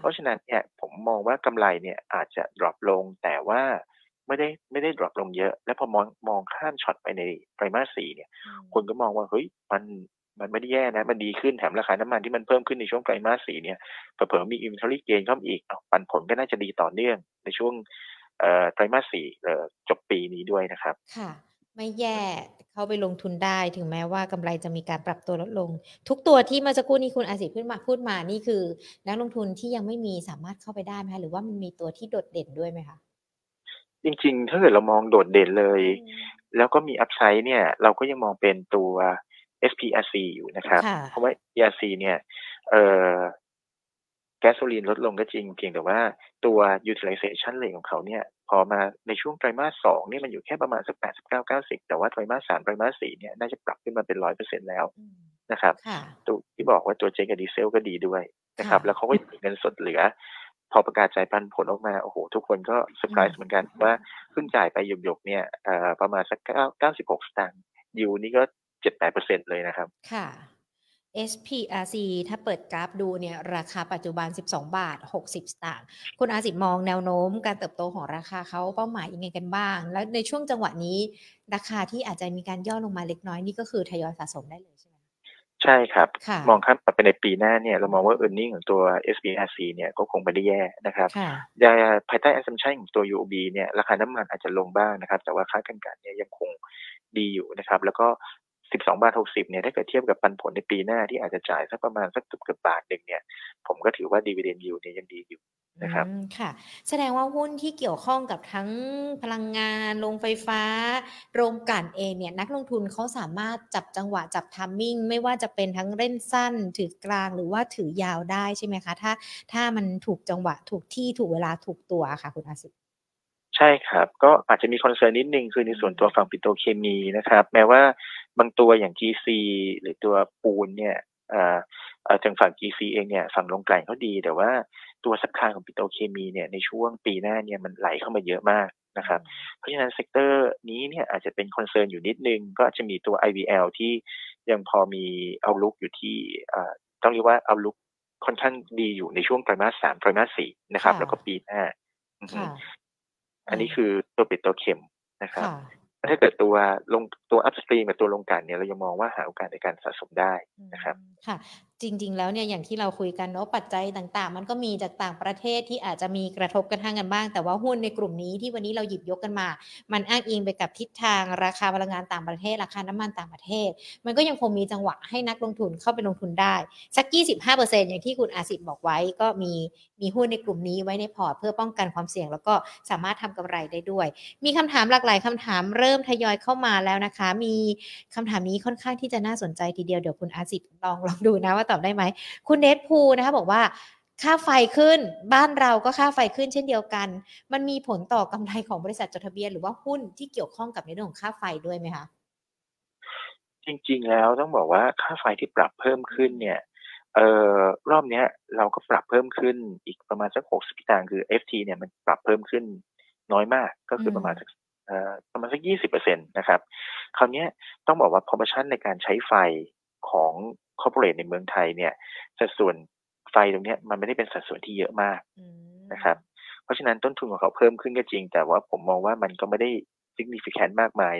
เพราะฉะนั้นเนี่ยผมมองว่ากำไรเนี่ยอาจจะดรอปลงแต่ว่าไม่ได้ดรอปลงเยอะและพอมองข้ามช็อตไปในไตรมาส4เนี่ยคนก็มองว่าเฮ้ยมันไม่ได้แย่นะมันดีขึ้นแถมราคาน้ำมันที่มันเพิ่มขึ้นในช่วงไตรมาส4เนี่ยเผลอๆมี inventory gain เข้ามาอีกปันผลก็น่าจะดีต่อเนื่องในช่วงไตรมาส4จบปีนี้ด้วยนะครับค่ะไม่แย่เข้าไปลงทุนได้ถึงแม้ว่ากำไรจะมีการปรับตัวลดลงทุกตัวที่เมื่อสักครู่นี้คุณอาศิษฐ์พูดมานี่คือนักลงทุนที่ยังไม่มีสามารถเข้าไปได้ไหมคะหรือว่ามันมีตัวที่โดดเด่นด้วยไหมคะจริงๆถ้าเกิดเรามองโดดเด่นเลยแล้วก็มีอัพไซด์เนี่ยเราก็ยังมองเป็นตัว SPRC อยู่นะครับเพราะว่า SPRC เนี่ยแก๊สโซลีนลดลงก็จริงเพียงแต่ว่าตัว utilization rate ของเขาเนี่ยพอมาในช่วงไตรมาส2นี่มันอยู่แค่ประมาณสัก 89-90 แต่ว่าไตรมาส3ไตรมาส4เนี่ยน่าจะปรับขึ้นมาเป็น 100% แล้วนะครับตัวที่บอกว่าตัวเจทกับดีเซลก็ดีด้วยนะครับแล้วเขาก็มีเงินสดเหลือพอประกาศจ่ายปันผลออกมาโอ้โหทุกคนก็เซอร์ไพรส์เหมือนกันว่าเพิ่งจ่ายไปหยกๆเนี่ยประมาณสัก96สตางค์ยูนี่ก็ 7-8% เลยนะครับค่ะ SPRC ถ้าเปิดกราฟดูเนี่ยราคาปัจจุบัน12.60 บาทคุณอาศิษฐ์มองแนวโน้มการเติบโตของราคาเขาเป้าหมายยังไงกันบ้างแล้วในช่วงจังหวะนี้ราคาที่อาจจะมีการย่อลงมาเล็กน้อยนี่ก็คือทยอยสะสมได้เลยใช่ไหมใช่ครับมองครับไปในปีหน้าเนี่ยเรามองว่า earning ของตัว SPRC เนี่ยก็คงไม่ได้แย่นะครับภายใต้ assumption ของตัว UOB เนี่ยราคาน้ำมันอาจจะลงบ้างนะครับแต่ว่าค่ากันกาดเนี่ยยังคงดีอยู่นะครับแล้วก็12.60 บาทเนี่ยถ้าเกิดเทียบกับปันผลในปีหน้าที่อาจจะจ่ายสักประมาณสักเกือบบาทนึงเนี่ยผมก็ถือว่า dividend yield เนี่ยยังดีอยู่นะครับค่ะแสดงว่าหุ้นที่เกี่ยวข้องกับทั้งพลังงานโรงไฟฟ้าโรงกลั่นเองเนี่ยนักลงทุนเขาสามารถจับจังหวะจับไทมิ่งไม่ว่าจะเป็นทั้งเล่นสั้นถือกลางหรือว่าถือยาวได้ใช่ไหมคะถ้ามันถูกจังหวะถูกที่ถูกเวลาถูกตัวค่ะคุณอาศิษฐ์ใช่ครับก็อาจจะมีคอนเซิร์นนิดนึงคือในส่วนตัวฝั่งปิโตรเคมีนะครับแม้ว่าบางตัวอย่าง GC หรือตัวปูนเนี่ยทางฝั่ง GC เองเนี่ยฝั่งลงกลั่นเขาดีแต่ว่าตัวซัพพลายของปิโตรเคมีเนี่ยในช่วงปีหน้าเนี่ยมันไหลเข้ามาเยอะมากนะครับเพราะฉะนั้นเซกเตอร์นี้เนี่ยอาจจะเป็นคอนเซิร์นอยู่นิดนึงก็จะมีตัว IVL ที่ยังพอมีเอาลุกอยู่ที่ต้องเรียกว่าเอาลุกค่อนข้างดีอยู่ในช่วงไตรมาส3ไตรมาส4นะครับแล้วก็ปีหน้าอันนี้คือตัวปิโตรเคมนะครับถ้าเกิดตัวอัพสตรีมกับตัวลงกลั่นเนี่ยเรายังมองว่าหาโอกาสในการสะสมได้นะครับค่ะจริงๆแล้วเนี่ยอย่างที่เราคุยกันเนาะปัจจัยต่างๆมันก็มีจากต่างประเทศที่อาจจะมีกระทบกระทั่งกันบ้างแต่ว่าหุ้นในกลุ่มนี้ที่วันนี้เราหยิบยกกันมามันอ้างอิงไปกับทิศทางราคาพลังงานต่างประเทศราคาน้ำมันต่างประเทศมันก็ยังคงมีจังหวะให้นักลงทุนเข้าไปลงทุนได้สัก 25% อย่างที่คุณอาศิษฐ์บอกไว้ก็มีหุ้นในกลุ่มนี้ไว้ในพอร์ตเพื่อป้องกันความเสี่ยงแล้วก็สามารถทำกำไรได้ด้วยมีคำถามหลากหลายคำถามเริ่มทยอยเข้ามาแล้วนะคะมีคำถามนี้ค่อนข้างที่จะน่าสนใจทีเดียวเดี๋ยวคุณอาศิษฐ์ลองดูนะว่าตอบได้ไหมคุณเนทภูนะคะบอกว่าค่าไฟขึ้นบ้านเราก็ค่าไฟขึ้นเช่นเดียวกันมันมีผลต่อกำไรของบริษัทจดทะเบียนหรือว่าหุ้นที่เกี่ยวข้องกับในเรื่องของค่าไฟด้วยไหมคะจริงๆแล้วต้องบอกว่าค่าไฟที่ปรับเพิ่มขึ้นเนี่ยรอบนี้เราก็ปรับเพิ่มขึ้นอีกประมาณสัก60สตางค์คือ FT เนี่ยมันปรับเพิ่มขึ้นน้อยมากก็คือประมาณสัก 20% นะครับคราวนี้ต้องบอกว่าพอร์ชั่นในการใช้ไฟของคอร์ปอเรทในเมืองไทยเนี่ยสัดส่วนไฟตรงนี้มันไม่ได้เป็นสัดส่วนที่เยอะมากนะครับเพราะฉะนั้นต้นทุนของเขาเพิ่มขึ้นก็จริงแต่ว่าผมมองว่ามันก็ไม่ได้ significant มากมาย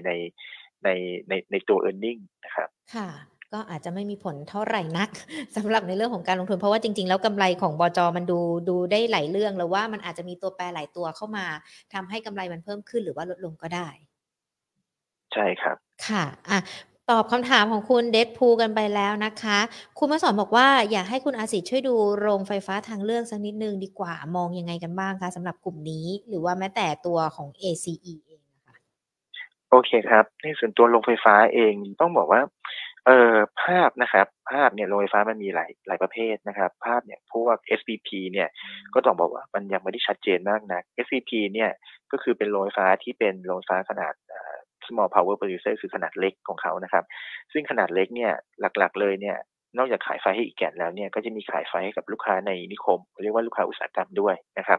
ในตัว earning นะครับค่ะก็อาจจะไม่มีผลเท่าไหร่นักสำหรับในเรื่องของการลงทุนเพราะว่าจริงๆแล้วกำไรของบจ.มันดูได้หลายเรื่องแล้วว่ามันอาจจะมีตัวแปรหลายตัวเข้ามาทำให้กำไรมันเพิ่มขึ้นหรือว่าลดลงก็ได้ใช่ครับค่ะตอบคำถามของคุณเดดพูกันไปแล้วนะคะคุณมาสอนบอกว่าอยากให้คุณอาศิษฐ์ช่วยดูโรงไฟฟ้าทางเลือกสักนิดนึงดีกว่ามองยังไงกันบ้างคะสำหรับกลุ่มนี้หรือว่าแม้แต่ตัวของ ACE เองนะคะโอเคครับในส่วนตัวโรงไฟฟ้าเองต้องบอกว่า ภาพนะครับภาพเนี่ยโรงไฟฟ้ามันมีหลายประเภทนะครับภาพเนี่ยพวก SPP เนี่ยก็ต้องบอกว่ามันยังไม่ได้ชัดเจนมากนัก SPP เนี่ยก็คือเป็นโรงไฟฟ้าที่เป็นโรงไฟฟ้าขนาดsmall power producer คือขนาดเล็กของเขานะครับซึ่งขนาดเล็กเนี่ยหลักๆเลยเนี่ยนอกจากขายไฟให้อีกแก่นแล้วเนี่ยก็จะมีขายไฟให้กับลูกค้าในนิคมเรียกว่าลูกค้าอุตสาหกรรมด้วยนะครับ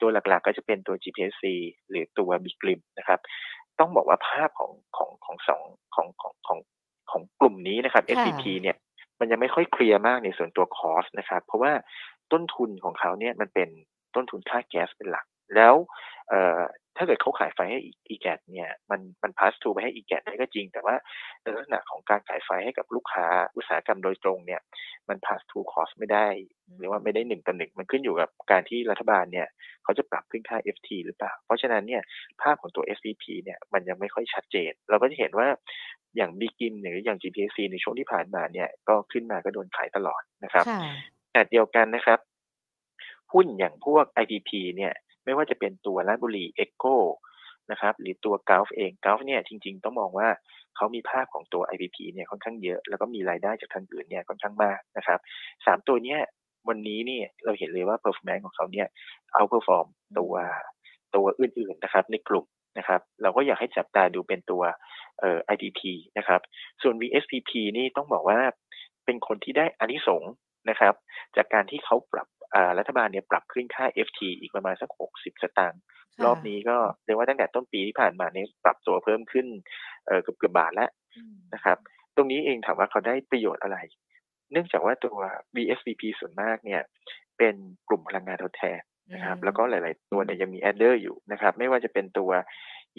ตัวหลักๆก็จะเป็นตัว GPC หรือตัว Big Lim นะครับต้องบอกว่าภาพของกลุ่มนี้นะครับ SPP เนี่ยมันยังไม่ค่อยเคลียร์มากในส่วนตัวคอสนะครับเพราะว่าต้นทุนของเขาเนี่ยมันเป็นต้นทุนค่าแก๊สเป็นหลักแล้วถ้าเกิดเขาขายไฟให้อีแกตเนี่ยมันพาสทูไปให้อีแกตได้ก็จริงแต่ว่าลักษณะของการขายไฟให้กับลูกค้าอุตสาหกรรมโดยตรงเนี่ยมันพาสทูคอสไม่ได้หรือว่าไม่ได้1ต่อ1มันขึ้นอยู่กับการที่รัฐบาลเนี่ยเขาจะปรับขึ้นค่า FT หรือเปล่าเพราะฉะนั้นเนี่ยภาพของตัว SPP เนี่ยมันยังไม่ค่อยชัดเจนเราก็จะเห็นว่าอย่าง Bigim หรืออย่าง GPC ในช่วงที่ผ่านมาเนี่ยก็ขึ้นมาก็โดนขายตลอดนะครับแต่เดียวกันนะครับหุ้นอย่างพวก IPP เนี่ยไม่ว่าจะเป็นตัวราชบุรีเอ็กโก้นะครับหรือตัวกาฟเองกาฟเนี่ยจริงๆต้องมองว่าเขามีภาพของตัว IPP เนี่ยค่อนข้างเยอะแล้วก็มีรายได้จากทางอื่นเนี่ยค่อนข้างมากนะครับ3ตัวเนี้ยวันนี้นี่เราเห็นเลยว่า performance ของเขาเนี่ยเอาเพอร์ฟอร์มตัวอื่นๆนะครับในกลุ่มนะครับเราก็อยากให้จับตาดูเป็นตัวIPP นะครับส่วน VSPP นี่ต้องบอกว่าเป็นคนที่ได้อานิสงส์นะครับจากการที่เขาปรับรัฐบาลเนี่ยปรับขึ้นค่า FT อีกประมาณสัก60สตางค์รอบนี้ก็เรียกว่าตั้งแต่ต้นปีที่ผ่านมาเนี่ยปรับตัวเพิ่มขึ้นเกือบบาทแล้วนะครับตรงนี้เองถามว่าเขาได้ประโยชน์อะไรเนื่องจากว่าตัว VSPP ส่วนมากเนี่ยเป็นกลุ่มพลังงานทดแทนนะครับแล้วก็หลายๆตัวเนี่ยยังมีแอดเดอร์อยู่นะครับไม่ว่าจะเป็นตัว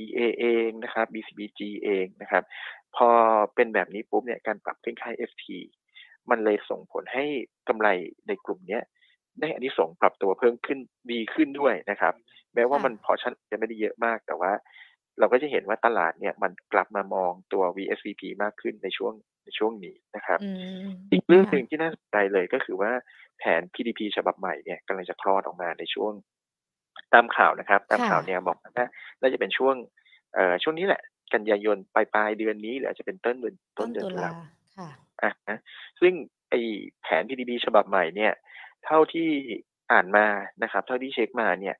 EA เองนะครับ BCBG เองนะครับพอเป็นแบบนี้ปุ๊บเนี่ยการปรับขึ้นค่า FT มันเลยส่งผลให้กำไรในกลุ่มเนี้ยได้อันนี้ส่งปรับตัวเพิ่มขึ้นดีขึ้นด้วยนะครับแม้ว่ามันพอชั่นจะไม่ได้เยอะมากแต่ว่าเราก็จะเห็นว่าตลาดเนี่ยมันกลับมามองตัว VSVP มากขึ้นในช่วงนี้นะครับอีกเรื่องหนึ่งที่น่าสนใจเลยก็คือว่าแผน PDP ฉบับใหม่เนี่ยกำลังจะคลอดออกมาในช่วงตามข่าวนะครับตามข่าวเนี่ยบอกว่าน่าจะเป็นช่วงนี้แหละกันยายนปลายเดือนนี้หรืออาจจะเป็นต้นเดือนตุลาค่ะซึ่งไอแผน PDP ฉบับใหม่เนี่ยเท่าที่อ่านมานะครับเท่าที่เช็คมาเนี่ย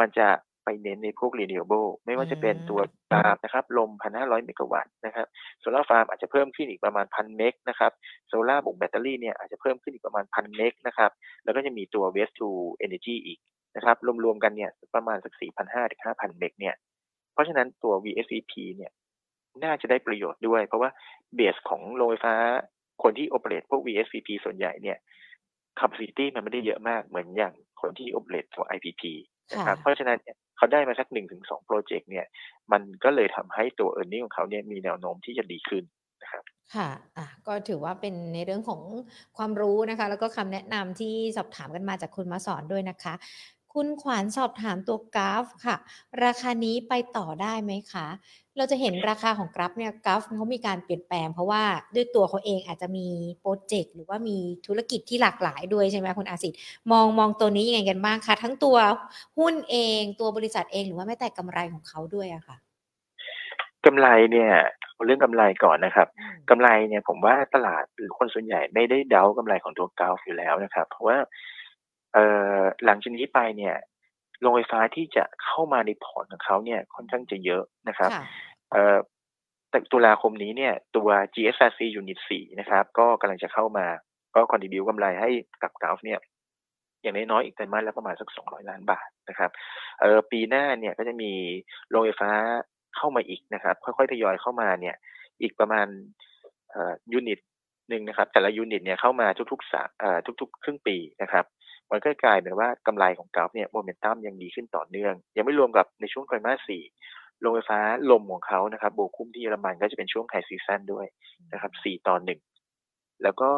มันจะไปเน้นในพวก renewable ไม่ว่าจะเป็นตัวฟาร์มนะครับลม 1,500 เมกะวัตต์นะครับโซล่าฟาร์มอาจจะเพิ่มขึ้นอีกประมาณ 1,000 เมกนะครับโซล่าบวกแบตเตอรี่เนี่ยอาจจะเพิ่มขึ้นอีกประมาณ 1,000 เมกนะครับแล้วก็จะมีตัว waste to energy อีกนะครับรวมๆกันเนี่ยประมาณสัก 4,500 ถึง 5,000 เมกเนี่ยเพราะฉะนั้นตัว VSEP เนี่ยน่าจะได้ประโยชน์ด้วยเพราะว่าเบสของโรงไฟฟ้าคนที่ operate พวก VSEP ส่วนใหญ่เนี่ยcapacity มันไม่ได้เยอะมากเหมือนอย่างคนที่ operate ตัว IPP นะครับเพราะฉะนั้นเขาได้มาสัก 1-2 โปรเจกต์เนี่ยมันก็เลยทำให้ตัว earning ของเขาเนี่ยมีแนวโน้มที่จะดีขึ้นนะครับค่ะก็ถือว่าเป็นในเรื่องของความรู้นะคะแล้วก็คำแนะนำที่สอบถามกันมาจากคุณมาสอนด้วยนะคะคุณขวัญสอบถามตัวกราฟค่ะราคานี้ไปต่อได้ไหมคะเราจะเห็นราคาของกราฟเนี่ยกราฟเขามีการเปลี่ยนแปลงเพราะว่าด้วยตัวเขาเองอาจจะมีโปรเจกต์หรือว่ามีธุรกิจที่หลากหลายด้วยใช่ไหมคุณอาสิทธิ์มองตัวนี้ยังไงกันบ้างคะทั้งตัวหุ้นเองตัวบริษัทเองหรือว่าแม้แต่กำไรของเขาด้วยอะค่ะกำไรเนี่ยเรื่องกำไรก่อนนะครับกำไรเนี่ยผมว่าตลาดหรือคนส่วนใหญ่ไม่ได้เดากำไรของตัวกราฟอยู่แล้วนะครับเพราะว่าหลังจากนี้ไปเนี่ยโรงไฟฟ้าที่จะเข้ามาในพอร์ตของเขาเนี่ยค่อนข้างจะเยอะนะครับแต่ตุลาคมนี้เนี่ยตัว GSRC Unit 4นะครับก็กำลังจะเข้ามาก็คอนทริบิวต์กำไรให้กับกราฟเนี่ยอย่างน้อยๆอีกไตรมาสละประมาณสัก200ล้านบาทนะครับปีหน้าเนี่ยก็จะมีโรงไฟฟ้าเข้ามาอีกนะครับค่อยๆทยอยเข้ามาเนี่ยอีกประมาณยูนิตนึงนะครับแต่ละยูนิตเนี่ยเข้ามาทุกครึ่งปีนะครับมันก็กลายเป็นว่ากำไรของกราฟเนี่ยโมเมนตัมยังดีขึ้นต่อเนื่องยังไม่รวมกับในช่วงไตรมาส 4โรงไฟฟ้าลมของเขานะครับโบคุ้มที่เยอรมันก็จะเป็นช่วงไฮซีซั่นด้วยนะครับ4-1แล้วก็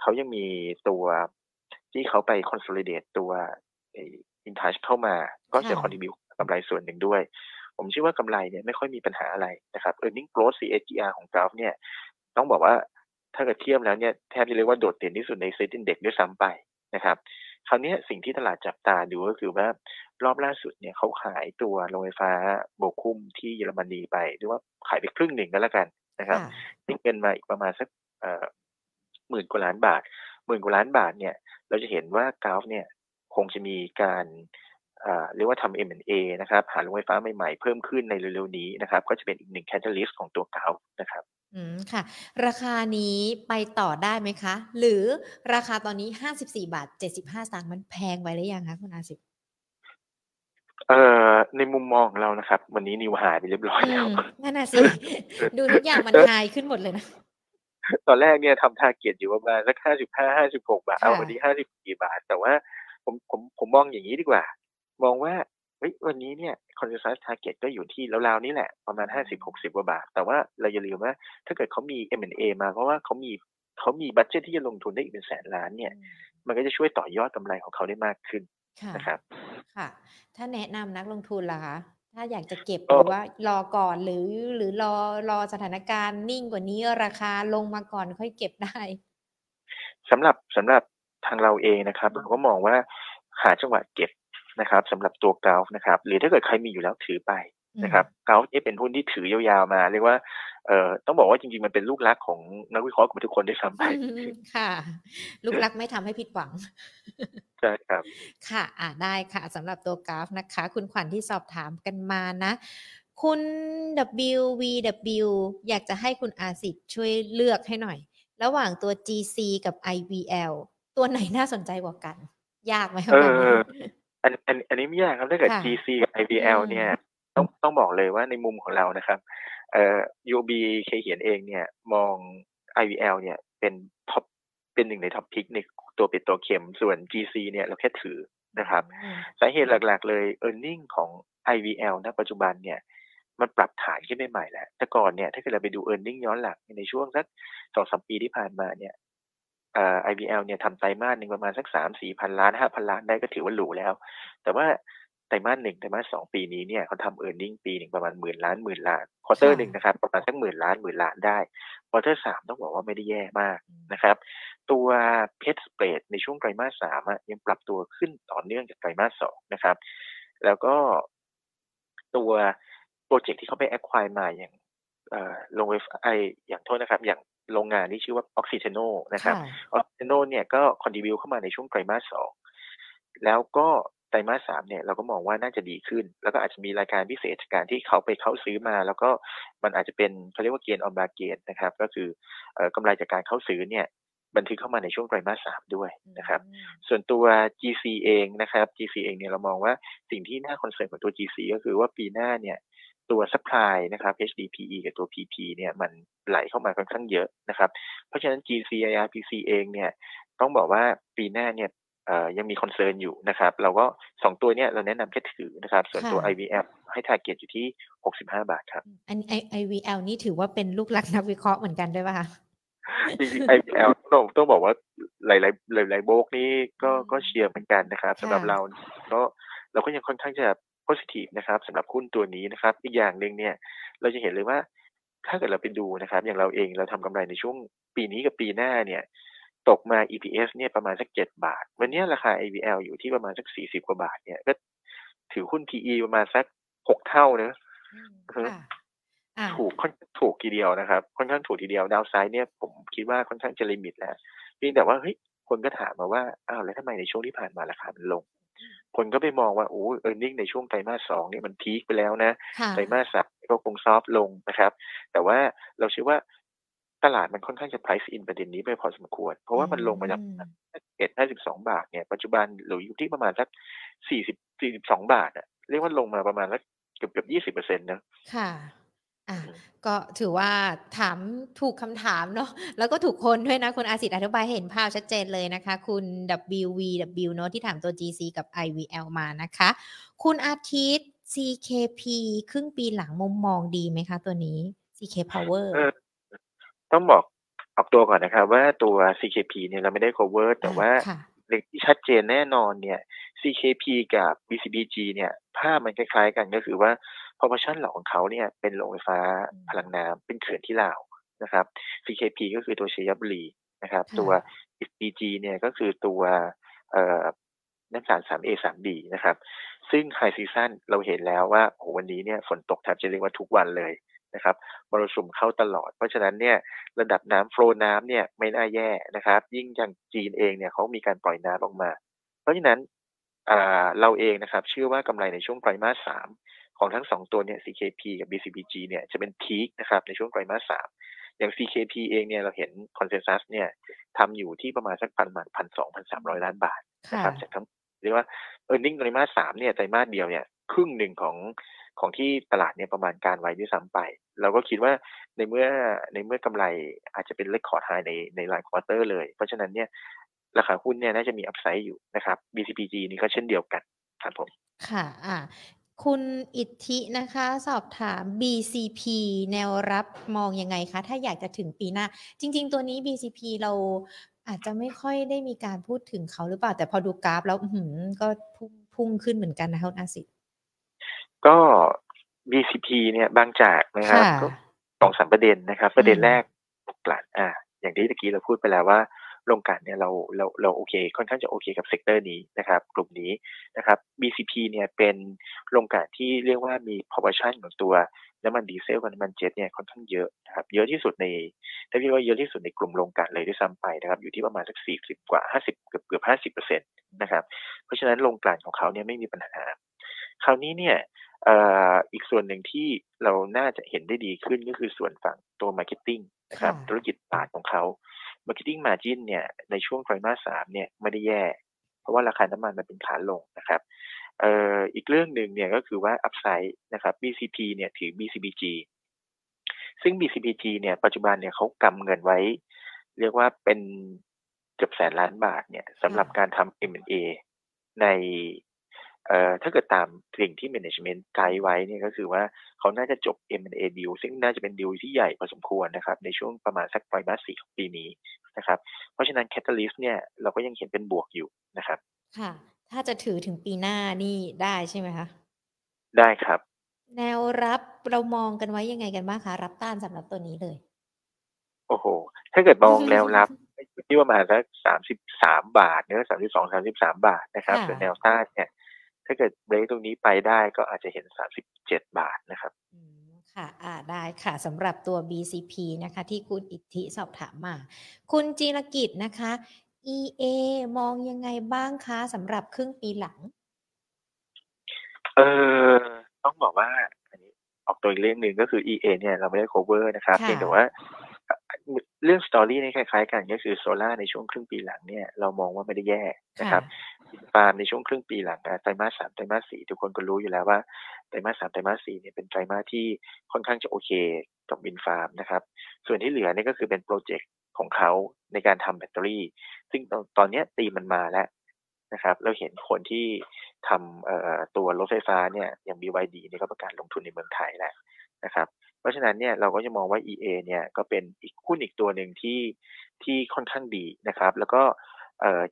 เขายังมีตัวที่เขาไปคอนโซลิเดตตัวอินทัชเข้ามาก็จะคอนทริบิวต์กำไรส่วนหนึ่งด้วยผมเชื่อว่ากำไรเนี่ยไม่ค่อยมีปัญหาอะไรนะครับ Earning Growth CAGR ของกราฟเนี่ยต้องบอกว่าถ้าเกิดเทียบแล้วเนี่ยแทบจะเรียกว่าโดดเด่นที่สุดในเซ็ตอินเด็กซ์ด้วยซ้ำไปนะครับคราวนี้สิ่งที่ตลาดจับตาดูก็คือว่ารอบล่าสุดเนี่ยเขาขายตัวโรงไฟฟ้าโบคุ้มที่เยอรมนีไปหรือว่าขายไปครึ่งหนึ่งก็แล้วกันนะครับได้เงินมาอีกประมาณสัก 10,000 กว่าล้านบาท10,000 กว่าล้านบาทเนี่ยเราจะเห็นว่ากราฟเนี่ยคงจะมีการเรียกว่าทำ M&A นะครับหาโรงไฟฟ้าใหม่ๆเพิ่มขึ้นในเร็วๆนี้นะครับก็จะเป็นอีกหนึ่งแคตตาลิสต์ของตัวกราฟนะครับค่ะราคานี้ไปต่อได้ไหมคะหรือราคาตอนนี้54.75 บาทมันแพงไปหรือยังคะคุณอาสิบในมุมมองของเรานะครับวันนี้นิวไฮไปเรียบร้อยแล้วนั่นน่ะสิ ดูทุกอย่างมันไฮขึ้นหมดเลยนะตอนแรกเนี่ยทำทาร์เก็ตอยู่ประมาณสัก 55-56 บาทเอาวันนี้54 บาทแต่ว่าผมมองอย่างนี้ดีกว่ามองว่าวันนี้เนี่ยคอนเซนซัสทาร์เก็ตก็อยู่ที่ราวๆนี้แหละประมาณ 50-60 กว่าบาทแต่ว่าเราอย่าลืมว่าถ้าเกิดเขามี M&A มาเพราะว่าเขามีบัดเจ็ตที่จะลงทุนได้อีกเป็นแสนล้านเนี่ยมันก็จะช่วยต่อยอดกำไรของเขาได้มากขึ้นนะครับค่ะถ้าแนะนำนักลงทุนล่ะคะถ้าอยากจะเก็บหรือว่ารอก่อนหรือรอสถานการณ์นิ่งกว่านี้ราคาลงมาก่อนค่อยเก็บได้สำหรับทางเราเองนะครับเราก็มองว่าหาจังหวะเก็บนะครับสำหรับตัวกราฟนะครับหรือถ้าเกิดใครมีอยู่แล้วถือไปนะครับกราฟนี่เป็นหุ้นที่ถือยาวๆมาเรียกว่าต้องบอกว่าจริงๆมันเป็นลูกรักของนักวิเคราะห์กับทุกคนได้ซ้ำไปค่ะลูกรักไม่ทำให้ผิดหวังใช่ครับค่ะได้ค่ะสำหรับตัวกราฟนะคะคุณขวัญที่สอบถามกันมานะคุณ WVW อยากจะให้คุณอาสิทธิ์ช่วยเลือกให้หน่อยระหว่างตัว GC กับ IVL ตัวไหนน่าสนใจกว่ากันยากไหมคะอันนี้ไม่ยากครับถ้าเกิด GC กับ IVL เนี่ยต้องบอกเลยว่าในมุมของเรานะครับUOB Kay Hian เองเนี่ยมอง IVL เนี่ยเป็นท็อปเป็นหนึ่งในท็อปพิกในตัวเป็ดตัวเข็มส่วน GC เนี่ยเราแค่ถือนะครับสาเหตุหลักๆเลย earning ของ IVL ณปัจจุบันเนี่ยมันปรับฐานขึ้นใหม่แล้วแต่ก่อนเนี่ยถ้าเกิดเราไปดู earning ย้อนหลังในช่วงสัก 2-3 ปีที่ผ่านมาเนี่ยIVL เนี่ยทำไตรมาสนึงประมาณสัก 3-4,000 ล้าน 5,000 ล้านได้ก็ถือว่าหรูแล้วแต่ว่าไตรมาส1ไตรมาส2ปีนี้เนี่ยเขาทำ earning ปีนึงประมาณ10,000 ล้านควอเตอร์นึงนะครับประมาณสัก10,000 ล้านได้ควอเตอร์3ต้องบอกว่าไม่ได้แย่มากนะครับตัว Pet Spread ในช่วงไตรมาส3ยังปรับตัวขึ้นต่อเนื่องจากไตรมาส2นะครับแล้วก็ตัวโปรเจกต์ที่เขาไป acquire มาอย่างลงไฟไออย่างโทษนะครับอย่างโรงงานที่ชื่อว่า Oxiteno นะครับ Oxiteno เนี่ยก็ contribute เข้ามาในช่วงไตรมาส2แล้วก็ไตรมาส3เนี่ยเราก็มองว่าน่าจะดีขึ้นแล้วก็อาจจะมีรายการพิเศษการที่เขาไปเข้าซื้อมาแล้วก็มันอาจจะเป็นเขาเรียกว่าเกณฑ์ออมบาเกณฑ์นะครับก็คือกำไรจากการเข้าซื้อเนี่ยบันทึกเข้ามาในช่วงไตรมาส3ด้วยนะครับส่วนตัว GC เองนะครับ GC เองเนี่ยเรามองว่าสิ่งที่น่าคอนเซิร์นของตัว GC ก็คือว่าปีหน้าเนี่ยตัวซัพพลายนะครับ HDPE กับตัว PP เนี่ยมันไหลเข้ามาค่อนข้างเยอะนะครับเพราะฉะนั้น GC IRPC เองเนี่ยต้องบอกว่าปีหน้าเนี่ยยังมีคอนเซิร์นอยู่นะครับเราก็2ตัวเนี้ยเราแนะนำแค่ถือนะครับส่วนตัว IVL ให้ทาร์เก็ตอยู่ที่65 บาทครับอันนี้ IVL นี่ถือว่าเป็นลูกหลักนักวิเคราะห์เหมือนกันด้วยป่ะคะจริงๆ IVL ต้องบอกว่าหลายๆโบรกนี่ก็เชียร์เหมือนกันนะครับสำหรับเราก็เราก็ยังค่อนข้างจะpositive นะครับสำหรับหุ้นตัวนี้นะครับอีกอย่างนึงเนี่ยเราจะเห็นเลยว่าถ้าเกิดเราไปดูนะครับอย่างเราเองเราทำกำไรในช่วงปีนี้กับปีหน้าเนี่ยตกมา EPS เนี่ยประมาณสัก7 บาทวันนี้ราคา IVL อยู่ที่ประมาณสัก40 กว่าบาทเนี่ยก็ถือหุ้น PE ประมาณสัก6 เท่านะถูกทีเดียวนะครับค่อนข้างถูกทีเดียวดาวไซด์เนี่ยผมคิดว่าค่อนข้างจะลิมิตแล้วเพียงแต่ว่าเฮ้ยคนก็ถามมาว่าอ้าวแล้วทำไมในช่วงที่ผ่านมาราคามันลงคนก็ไปมองว่าโอ้ earning ในช่วงไตรมาส2เนี่ยมันพีคไปแล้วนะไตรมาส3ก็คงซอฟต์ลงนะครับแต่ว่าเราเชื่อว่าตลาดมันค่อนข้างจะ price in ประเด็นนี้ไปพอสมควรเพราะว่ามันลงมาจาก51-52 บาทเนี่ยปัจจุบันหรืออยู่ที่ประมาณสัก40-42 บาทอ่ะเรียกว่าลงมาประมาณสักเกือบ 20% นะค่ะก็ถือว่าถามถูกคำถามเนาะแล้วก็ถูกคนด้วยนะคุณอาสิทธิ์อธิบายเห็นภาพชัดเจนเลยนะคะคุณ WVW เนาะที่ถามตัว GC กับ IVL มานะคะคุณอาทิตย์ CKP ครึ่งปีหลังมุมมองดีไหมคะตัวนี้ CK Power ต้องบอกออกตัวก่อนนะครับว่าตัว CKP เนี่ยเราไม่ได้ cover แต่ว่าเลขที่ชัดเจนแน่นอนเนี่ย CKP กับ BCBG เนี่ยภาพมันคล้ายๆกันก็คือว่าproportion หลักของเขาเนี่ยเป็นโรงไฟฟ้าพลังน้ำเป็นเขื่อนที่ลาวนะครับ CKP ก็คือตัวชัยบุรีนะครับตัว BCBG เนี่ยก็คือตัวน้ำสาร 3A 3B นะครับซึ่งไฮซีซั่นเราเห็นแล้วว่าโอ้วันนี้เนี่ยฝนตกแทบจะเรียกว่าทุกวันเลย นะครับมรสุมเข้าตลอดเพราะฉะนั้นเนี่ยระดับน้ำโฟลว์น้ำเนี่ยไม่น่าแย่นะครับยิ่งอย่างจีนเองเนี่ยเขามีการปล่อยน้ำออกมาเพราะฉะนั้นเราเองนะครับเชื่อว่ากำไรในช่วงไตรมาส3ของทั้ง2ตัวเนี่ย CKP กับ BCBG เนี่ยจะเป็นพีคนะครับในช่วงไตรมาส3อย่าง CKP เองเนี่ยเราเห็นคอนเซนแซสเนี่ยทำอยู่ที่ประมาณสัก 1,200-1,300 ล้านบาทนะครับจากทั้งเรียกว่า earnings ไตรมาส3เนี่ยไตรมาสเดียวเนี่ยครึ่งหนึ่งของที่ตลาดเนี่ยประมาณการไว้ด้วยซ้ำไปเราก็คิดว่าในเมื่อกำไรอาจจะเป็นเรคคอร์ดไฮในหลายควอเตอร์เลยเพราะฉะนั้นเนี่ยราคาหุ้นเนี่ยน่าจะมีอัพไซด์อยู่นะครับ BCPG นี่ก็เช่นเดียวกันครับผมค่ะคุณอิทธินะคะสอบถาม BCP แนวรับมองยังไงคะถ้าอยากจะถึงปีหน้าจริงๆตัวนี้ BCP เราอาจจะไม่ค่อยได้มีการพูดถึงเขาหรือเปล่าแต่พอดูกราฟแล้วก็พุ่งขึ้นเหมือนกันนะคุณอาสิทธิ์ก็ BCP เนี่ยบางจากนะครับก็สองสามประเด็นนะครับประเด็นแรกกลั่นอย่างที่ตะกี้เราพูดไปแล้วว่าโรงกลั่นเนี่ยเราโอเคค่อนข้างจะโอเคกับเซกเตอร์นี้นะครับกลุ่มนี้นะครับ BCP เนี่ยเป็นโรงกลั่นที่เรียกว่ามี proportion ของตัวน้ำมันดีเซลกับน้ำมันเจ็ทเนี่ยค่อนข้างเยอะนะครับเยอะที่สุดในถ้าพี่ว่าเยอะที่สุดในกลุ่มโรงกลั่นเลยด้วยซ้ำไปนะครับอยู่ที่ประมาณสัก40กว่า50เกือบ 50% นะครับเพราะฉะนั้นโรงกลั่นของเขาเนี่ยไม่มีปัญหาคราวนี้เนี่ยอีกส่วนหนึ่งที่เราน่าจะเห็นได้ดีขึ้นก็คือส่วนฝั่งตัว marketing นะครับธุรกิจตลาดของเขา marketing margin เนี่ยในช่วงไตรมาส3เนี่ยไม่ได้แย่เพราะว่าราคาน้ำมันมันเป็นขาลงนะครับอีกเรื่องหนึ่งเนี่ยก็คือว่า upside นะครับ BCP เนี่ยถือ BCBG ซึ่ง BCBG เนี่ยปัจจุบันเนี่ยเขากำเงินไว้เรียกว่าเป็นเกือบแสนล้านบาทเนี่ยสำหรับการทำ M&A ในถ้าเกิดตามสิ่งที่ management ไกด์ไว้เนี่ยก็คือว่าเขาน่าจะจบ M&A deal ซึ่งน่าจะเป็น deal ที่ใหญ่พอสมควรนะครับในช่วงประมาณสักปลายปีของปีนี้นะครับเพราะฉะนั้น catalyst เนี่ยเราก็ยังเห็นเป็นบวกอยู่นะครับค่ะถ้าจะถือถึงปีหน้านี่ได้ใช่ไหมคะได้ครับแนวรับเรามองกันไว้ยังไงกันบ้างคะรับต้านสำหรับตัวนี้เลยโอ้โหถ้าเกิดมองแนวรับที่ประมาณสัก33 บาทเนี่ย32-33 บาทนะครับส่วนแนวต้านเนี่ยถ้าเกิดเบรกตรงนี้ไปได้ก็อาจจะเห็น37 บาทนะครับค่ะได้ค่ะสำหรับตัว BCP นะคะที่คุณอิทธิสอบถามมาคุณจีรกิจนะคะ EA มองยังไงบ้างคะสำหรับครึ่งปีหลังต้องบอกว่าอันนี้ออกตัวอีกเรื่องนึงก็คือ EA เนี่ยเราไม่ได้ cover นะครับเพียงแต่ว่าเรื่องสตอรี่นี่คล้ายๆกันก็คือโซล่าในช่วงครึ่งปีหลังเนี่ยเรามองว่าไม่ได้แย่นะครับฟาร์มในช่วงครึ่งปีหลังไตรมาส3ไตรมาส4ทุกคนก็รู้อยู่แล้วว่าไตรมาส3ไตรมาส4เนี่ยเป็นไตรมาสที่ค่อนข้างจะโอเคกับวินฟาร์มนะครับส่วนที่เหลือเนี่ยก็คือเป็นโปรเจกต์ของเขาในการทำแบตเตอรี่ซึ่งตอนนี้ตีมันมาแล้วนะครับเราเห็นคนที่ทำตัวรถไฟฟ้าเนี่ยอย่าง BYD เนี่ยก็ประกาศลงทุนในเมืองไทยแล้วนะครับเพราะฉะนั้นเนี่ยเราก็จะมองว่า EA เนี่ยก็เป็นอีกหุ้นอีกตัวหนึ่งที่ค่อนข้างดีนะครับแล้วก็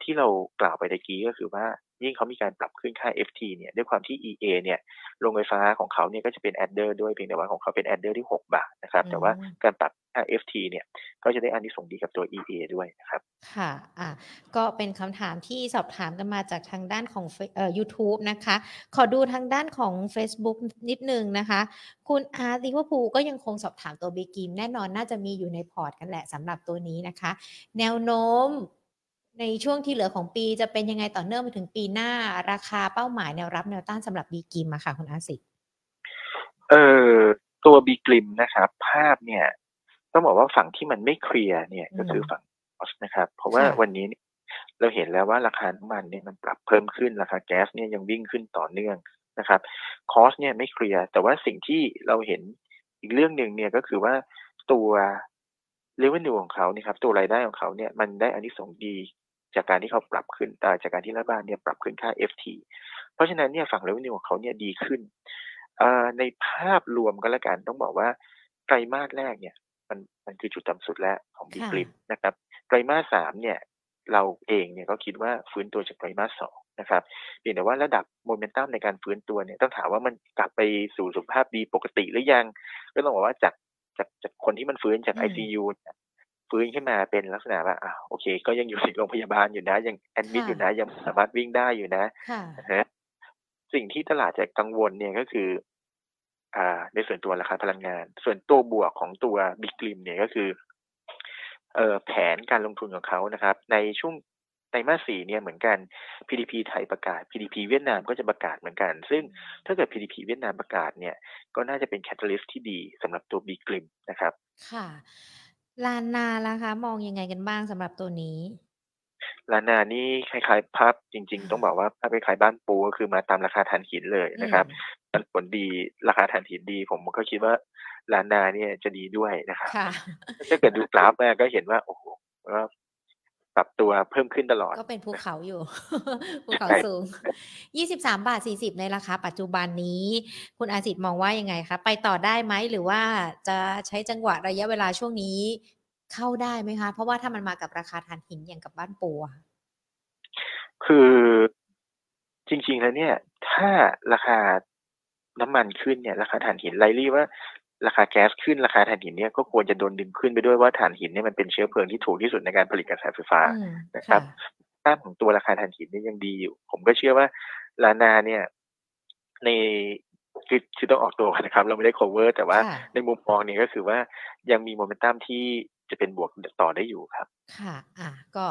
ที่เรากล่าวไปตะกี้ก็คือว่ายิ่งเขามีการปรับขึ้นค่า FT เนี่ยด้วยความที่ EA เนี่ยโรงไฟฟ้าของเขาเนี่ยก็จะเป็น adder ด้วยเพียงแต่ว่าของเขาเป็น adder ที่6 บาทนะครับแต่ว่าการปรับค่า FT เนี่ยก็จะได้อานิสงส์ดีกับตัว EA ด้วยนะครับค่ะก็เป็นคำถามที่สอบถามกันมาจากทางด้านของYouTube นะคะขอดูทางด้านของ Facebook นิดนึงนะคะคุณอาร์ติว่าภูก็ยังคงสอบถามตัว Big Game แน่นอนน่าจะมีอยู่ในพอร์ตกันแหละสำหรับตัวนี้นะคะแนวโน้มในช่วงที่เหลือของปีจะเป็นยังไงต่อเนื่องไปถึงปีหน้าราคาเป้าหมายแนวรับแนวต้านสำหรับบีกริมค่ะคุณอาสิทธิ์ตัวบีกริมนะครับภาพเนี่ยต้องบอกว่าฝั่งที่มันไม่เคลียร์เนี่ยก็คือฝั่งออสนะครับเพราะว่าวันนี้เราเห็นแล้วว่าราคาน้ำมันเนี่ยมันปรับเพิ่มขึ้นราคาแก๊สเนี่ยยังวิ่งขึ้นต่อเนื่องนะครับคอสเนี่ยไม่เคลียร์แต่ว่าสิ่งที่เราเห็นอีกเรื่องนึงเนี่ยก็คือว่าตัวเรเวนิวของเขาเนี่ยครับตัวรายได้ของเขาเนี่ยมันได้อานิสงส์ดีจากการที่เขาปรับขึ้นจากการที่รัฐบาลเนี่ยปรับขึ้นค่า FT เพราะฉะนั้นเนี่ยฝั่ง revenue ของเขาเนี่ยดีขึ้นในภาพรวมก็แล้วกันต้องบอกว่าไตรมาสแรกเนี่ยมันคือจุดต่ำสุดแล้วของบิ๊กลิปนะครับไตรมาส3เนี่ยเราเองเนี่ยก็คิดว่าฟื้นตัวจากไตรมาส2นะครับเพียงแต่ว่าระดับโมเมนตัมในการฟื้นตัวเนี่ยต้องถามว่ามันกลับไปสู่สุขภาพดีปกติหรือยังก็ต้องบอกว่าจากคนที่มันฟื้นจาก ICUฟื้นขึ้นมาเป็นลักษณะว่าโอเคก็ยังอยู่ในโรงพยาบาลอยู่นะยังแอดมิดอยู่นะยังสามารถวิ่งได้อยู่นะสิ่งที่ตลาดจะกังวลเนี่ยก็คือ ในส่วนตัวราคาพลังงานส่วนตัวบวกของตัวบิ๊กกริมเนี่ยก็คือแผนการลงทุนของเขานะครับในช่วงไตรมาส 4เนี่ยเหมือนกัน PDP ไทยประกาศ PDP เวียดนามก็จะประกาศเหมือนกันซึ่งถ้าเกิด PDP เวียดนามประกาศเนี่ยก็น่าจะเป็นแคตตาลิสต์ที่ดีสำหรับตัวบิ๊กกริมนะครับค่ะลานาล่ะคะมองยังไงกันบ้างสำหรับตัวนี้ลานานี่คล้ายๆภาพจริงๆต้องบอกว่าภาพคล้ายๆบ้านปูก็คือมาตามราคาถ่านหินเลยนะครับผลดีราคาถ่านหินดีผมก็คิดว่าลานาเนี่ยจะดีด้วยนะครับถ้าเกิดดูกราฟก็เห็นว่าโอ้โหก็ปรับตัวเพิ่มขึ้นตลอดก็เป็นภูเขาอยู่ ภูเขาสูง 23.40 ในราคาปัจจุบันนี้คุณอาสิทธิ์มองว่ายังไงคะไปต่อได้ไหมหรือว่าจะใช้จังหวะระยะเวลาช่วงนี้เข้าได้ไหมคะเพราะว่าถ้ามันมากับราคาถ่านหินอย่างกับบ้านปูคือจริงๆแล้วเนี่ยถ้าราคาน้ำมันขึ้นเนี่ยราคาถ่านหินไลลี่ว่าราคาแก๊สขึ้นราคาถ่านหินเนี่ยก็ควรจะโดนดึงขึ้นไปด้วยว่าถ่านหินเนี่ยมันเป็นเชื้อเพลิงที่ถูกที่สุดในการผลิตกระแสไฟฟ้านะครับค่าของตัวราคาถ่านหินเนี่ยยังดีอยู่ผมก็เชื่อว่าลานาเนี่ยในคือต้องออกตัวนะครับเราไม่ได้ cover แต่ว่าในมุมมองเนี่ยก็คือว่ายังมีโมเมนตัมที่จะเป็นบวกต่อได้อยู่ครับค่ะก็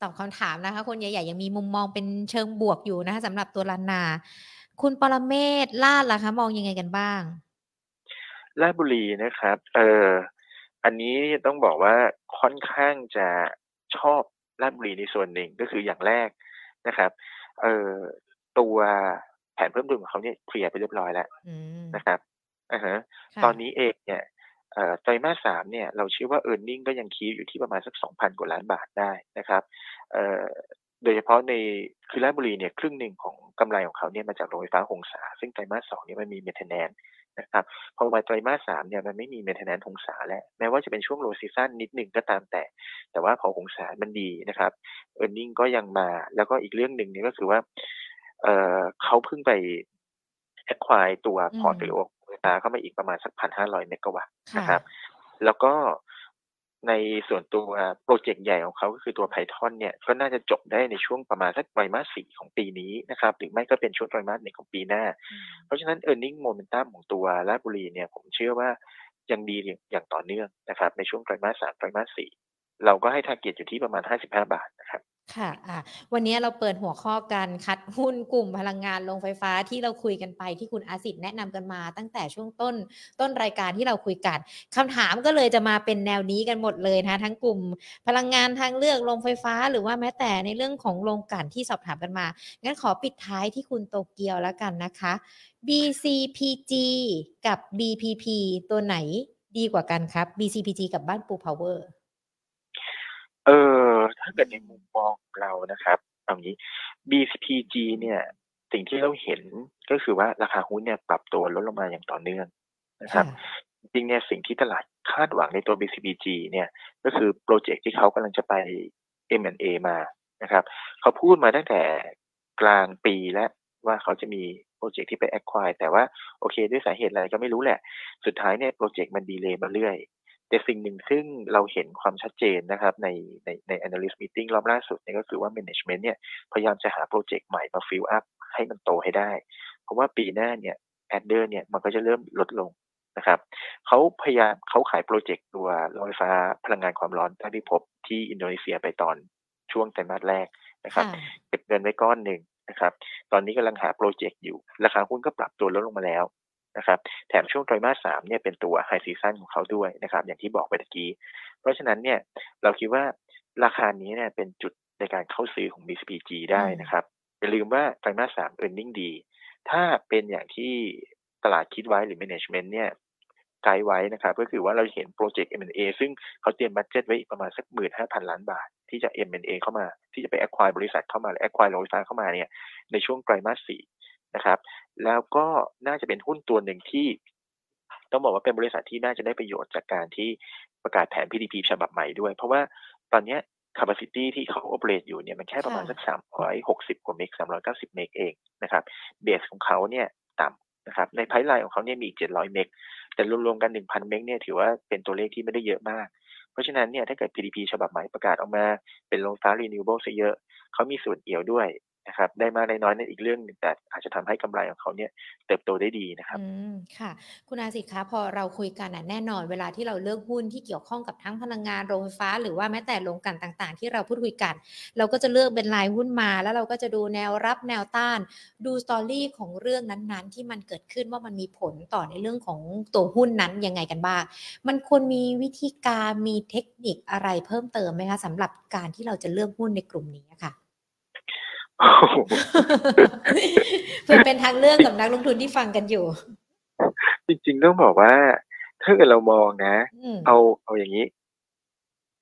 ตอบคำถามนะคะคนใหญ่ๆยังมีมุมมองเป็นเชิงบวกอยู่นะคะสำหรับตัวลานาคุณปรเมศลาดล่ะคะมองยังไงกันบ้างลาดบุรีนะครับอันนี้ต้องบอกว่าค่อนข้างจะชอบลาดบุรีในส่วนหนึ่งก็คืออย่างแรกนะครับตัวแผนเพิ่มทุนของเขาเนี่ยเคลียร์ไปเรียบร้อยแล้วนะครับตอนนี้เองเนี่ยไตรมาส 3เนี่ยเราเชื่อว่า earning ก็ยังคีปอยู่ที่ประมาณสัก 2,000 กว่าล้านบาทได้นะครับโดยเฉพาะในคือราชบุรีเนี่ยครึ่งหนึ่งของกำไรของเขาเนี่ยมาจากโรงไฟฟ้าหงสาซึ่งไตรมาส 2เนี่ยมันมี maintenance นะครับพอมาไตรมาส 3เนี่ยมันไม่มี maintenance หงสาแล้วแม้ว่าจะเป็นช่วง low season นิดหนึ่งก็ตามแต่ว่าพอหงสามันดีนะครับ earning ก็ยังมาแล้วก็อีกเรื่องนึงเนี่ยก็คือว่าเขาเพิ่งไป acquire ตัว portfolioเข้ามาอีกประมาณสัก 1,500 เมกะวัตต์นะครับแล้วก็ในส่วนตัวโปรเจกต์ใหญ่ของเขาก็คือตัว Python เนี่ยก็น่าจะจบได้ในช่วงประมาณสักไตรมาส 4ของปีนี้นะครับหรือไม่ก็เป็นช่วงไตรมาส 1ของปีหน้าเพราะฉะนั้น earning momentum ของตัวราชบุรีเนี่ยผมเชื่อว่ายังดีอย่างต่อเนื่องนะครับในช่วงไตรมาส 3ไตรมาส 4เราก็ให้ target อยู่ที่ประมาณ 55 บาทนะครับค่ะวันนี้เราเปิดหัวข้อการคัดหุ้นกลุ่มพลังงานโรงไฟฟ้าที่เราคุยกันไปที่คุณอาสิทธิ์แนะนำกันมาตั้งแต่ช่วงต้นรายการที่เราคุยกันคำถามก็เลยจะมาเป็นแนวนี้กันหมดเลยนะทั้งกลุ่มพลังงานทางเลือกโรงไฟฟ้าหรือว่าแม้แต่ในเรื่องของโรงกลั่นที่สอบถามกันมางั้นขอปิดท้ายที่คุณโตเกียวแล้วกันนะคะ BCPG กับ BPP ตัวไหนดีกว่ากันครับ BCPG กับบ้านปูพาวเวอร์ถ้าเกิดในมุมมองเรานะครับเอางี้ BCPG เนี่ยสิ่งที่เราเห็นก็คือว่าราคาหุ้นเนี่ยปรับตัวลดลงมาอย่างต่อเนื่องนะครับจริงเนี่ยสิ่งที่ตลาดคาดหวังในตัว BCPG เนี่ยก็คือโปรเจกต์ที่เขากำลังจะไป M&A มานะครับเขาพูดมาตั้งแต่กลางปีแล้วว่าเขาจะมีโปรเจกต์ที่ไป acquire แต่ว่าโอเคด้วยสาเหตุอะไรก็ไม่รู้แหละสุดท้ายเนี่ยโปรเจกต์มันดีเลย์มาเรื่อยแต่สิ่งหนึ่งซึ่งเราเห็นความชัดเจนนะครับใน analyst meeting รอบล่าสุดเนี่ยก็คือว่า management เนี่ยพยายามจะหาโปรเจกต์ใหม่มา fill up ให้มันโตให้ได้เพราะว่าปีหน้าเนี่ย adder เนี่ยมันก็จะเริ่มลดลงนะครับเขาขายโปรเจกต์ตัวโรงไฟฟ้าพลังงานความร้อนที่พบที่อินโดนีเซียไปตอนช่วงไตรมาสแรกนะครับเก็บเงินไว้ก้อนหนึ่งนะครับตอนนี้กำลังหาโปรเจกต์อยู่ราคาหุ้นก็ปรับตัวลดลงมาแล้วนะครับแถมช่วงไตรมาส 3เนี่ยเป็นตัวไฮซีซั่นของเขาด้วยนะครับอย่างที่บอกไปตะกี้เพราะฉะนั้นเนี่ยเราคิดว่าราคานี้เนี่ยเป็นจุดในการเข้าซื้อของ BCPG ได้นะครับอย่าลืมว่าไตรมาส 3 earning ดีถ้าเป็นอย่างที่ตลาดคิดไว้หรือ management เนี่ยไกด์ไว้นะครับก็คือว่าเราเห็นโปรเจกต์ M&A ซึ่งเขาเตรียมบัดเจ็ตไว้อีกประมาณสัก 15,000 ล้านบาทที่จะ M&A เข้ามาที่จะไป acquire บริษัทเข้ามาหรือ acquire โรงไฟฟ้าเข้ามาเนี่ยในช่วงไตรมาส 4นะครับแล้วก็น่าจะเป็นหุ้นตัวหนึ่งที่ต้องบอกว่าเป็นบริษัทที่น่าจะได้ประโยชน์จากการที่ประกาศแผน PDP ฉบับใหม่ด้วยเพราะว่าตอนนี้ capacity ที่เขา operate อยู่เนี่ยมันแค่ประมาณสัก360กว่าเมก390เมกเองนะครับเบสของเขาเนี่ยต่ำนะครับในไพป์ไลน์ของเขาเนี่ยมีอีก700เมกแต่รวมๆกัน1,000เมกเนี่ยถือว่าเป็นตัวเลขที่ไม่ได้เยอะมากเพราะฉะนั้นเนี่ยถ้าเกิด PDP ฉบับใหม่ประกาศออกมาเป็นโรงไฟฟ้า renewable ซะเยอะเขามีส่วนเอี่ยวด้วย นะครับได้มากได้น้อยนั่นอีกเรื่องนึงแต่อาจจะทำให้กำไรของเขาเนี่ยเติบโตได้ดีนะครับค่ะคุณอาสิทธิ์คะพอเราคุยกันแน่นอนเวลาที่เราเลือกหุ้นที่เกี่ยวข้องกับทั้งพลังงานโรงไฟฟ้าหรือว่าแม้แต่โรงกลั่นต่างๆที่เราพูดคุยกันเราก็จะเลือกเป็นรายหุ้นมาแล้วเราก็จะดูแนวรับแนวต้านดูสตอรี่ของเรื่องนั้นๆที่มันเกิดขึ้นว่ามันมีผลต่อในเรื่องของตัวหุ้นนั้นยังไงกันบ้างมันควรมีวิธีการมีเทคนิคอะไรเพิ่มเติมไหมคะสำหรับการที่เราจะเลือกหุ้นในกลุ่มนี้ค่ะเพื่อเป็นทางเลือกกับนักลงทุนที่ฟังกันอยู่จริงๆต้องบอกว่าถ้าเกิดเรามองนะเอาอย่างนี้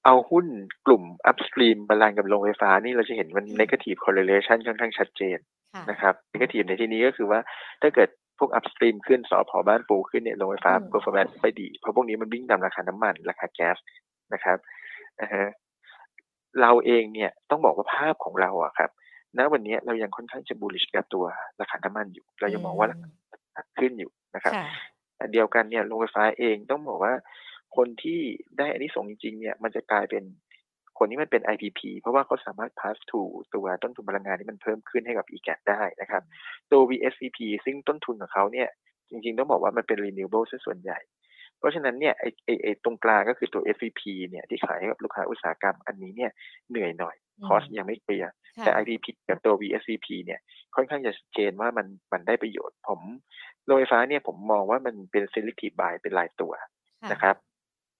เอาหุ้นกลุ่ม upstream พลังกับโรงไฟฟ้านี่เราจะเห็นมัน negative correlation ค่อนข้างชัดเจนนะครับ negative ในที่นี้ก็คือว่าถ้าเกิดพวก upstream ขึ้นสอผอบ้านปูขึ้นเนี่ยโรงไฟฟ้า performance ไปดีเพราะพวกนี้มันวิ่งตามราคาน้ำมันราคาแก๊สนะครับเราเองเนี่ยต้องบอกว่าภาพของเราอะครับณวันนี้เรายังค่อนข้างจะ bullish กับตัวราคาน้ำมันอยู่เรายังมองว่าราคาขึ้นอยู่นะครับแต่เดียวกันเนี่ยโรงไฟฟ้าเองต้องบอกว่าคนที่ได้อานิสงส์จริงๆเนี่ยมันจะกลายเป็นคนที่มันเป็น IPP เพราะว่าเขาสามารถ pass to ตัวต้นทุนพลังงานที่มันเพิ่มขึ้นให้กับ EGAT ได้นะครับตัว VSCP ซึ่งต้นทุนของเขาเนี่ยจริงๆต้องบอกว่ามันเป็น renewable ส่วนใหญ่เพราะฉะนั้นเนี่ยไอ้ตรงกลางก็คือตัว SVP เนี่ยที่ขายให้กับลูกค้าอุตสาหกรรมอันนี้เนี่ยเหนื่อยหน่อยคอสยังไม่เคลียร์แต่ IPP กับตัว VSCP เนี่ยค่อนข้างจะชัดเจนว่ามันได้ประโยชน์ผมโรงไฟฟ้าเนี่ยผมมองว่ามันเป็น selective buy เป็นรายตัวนะครับ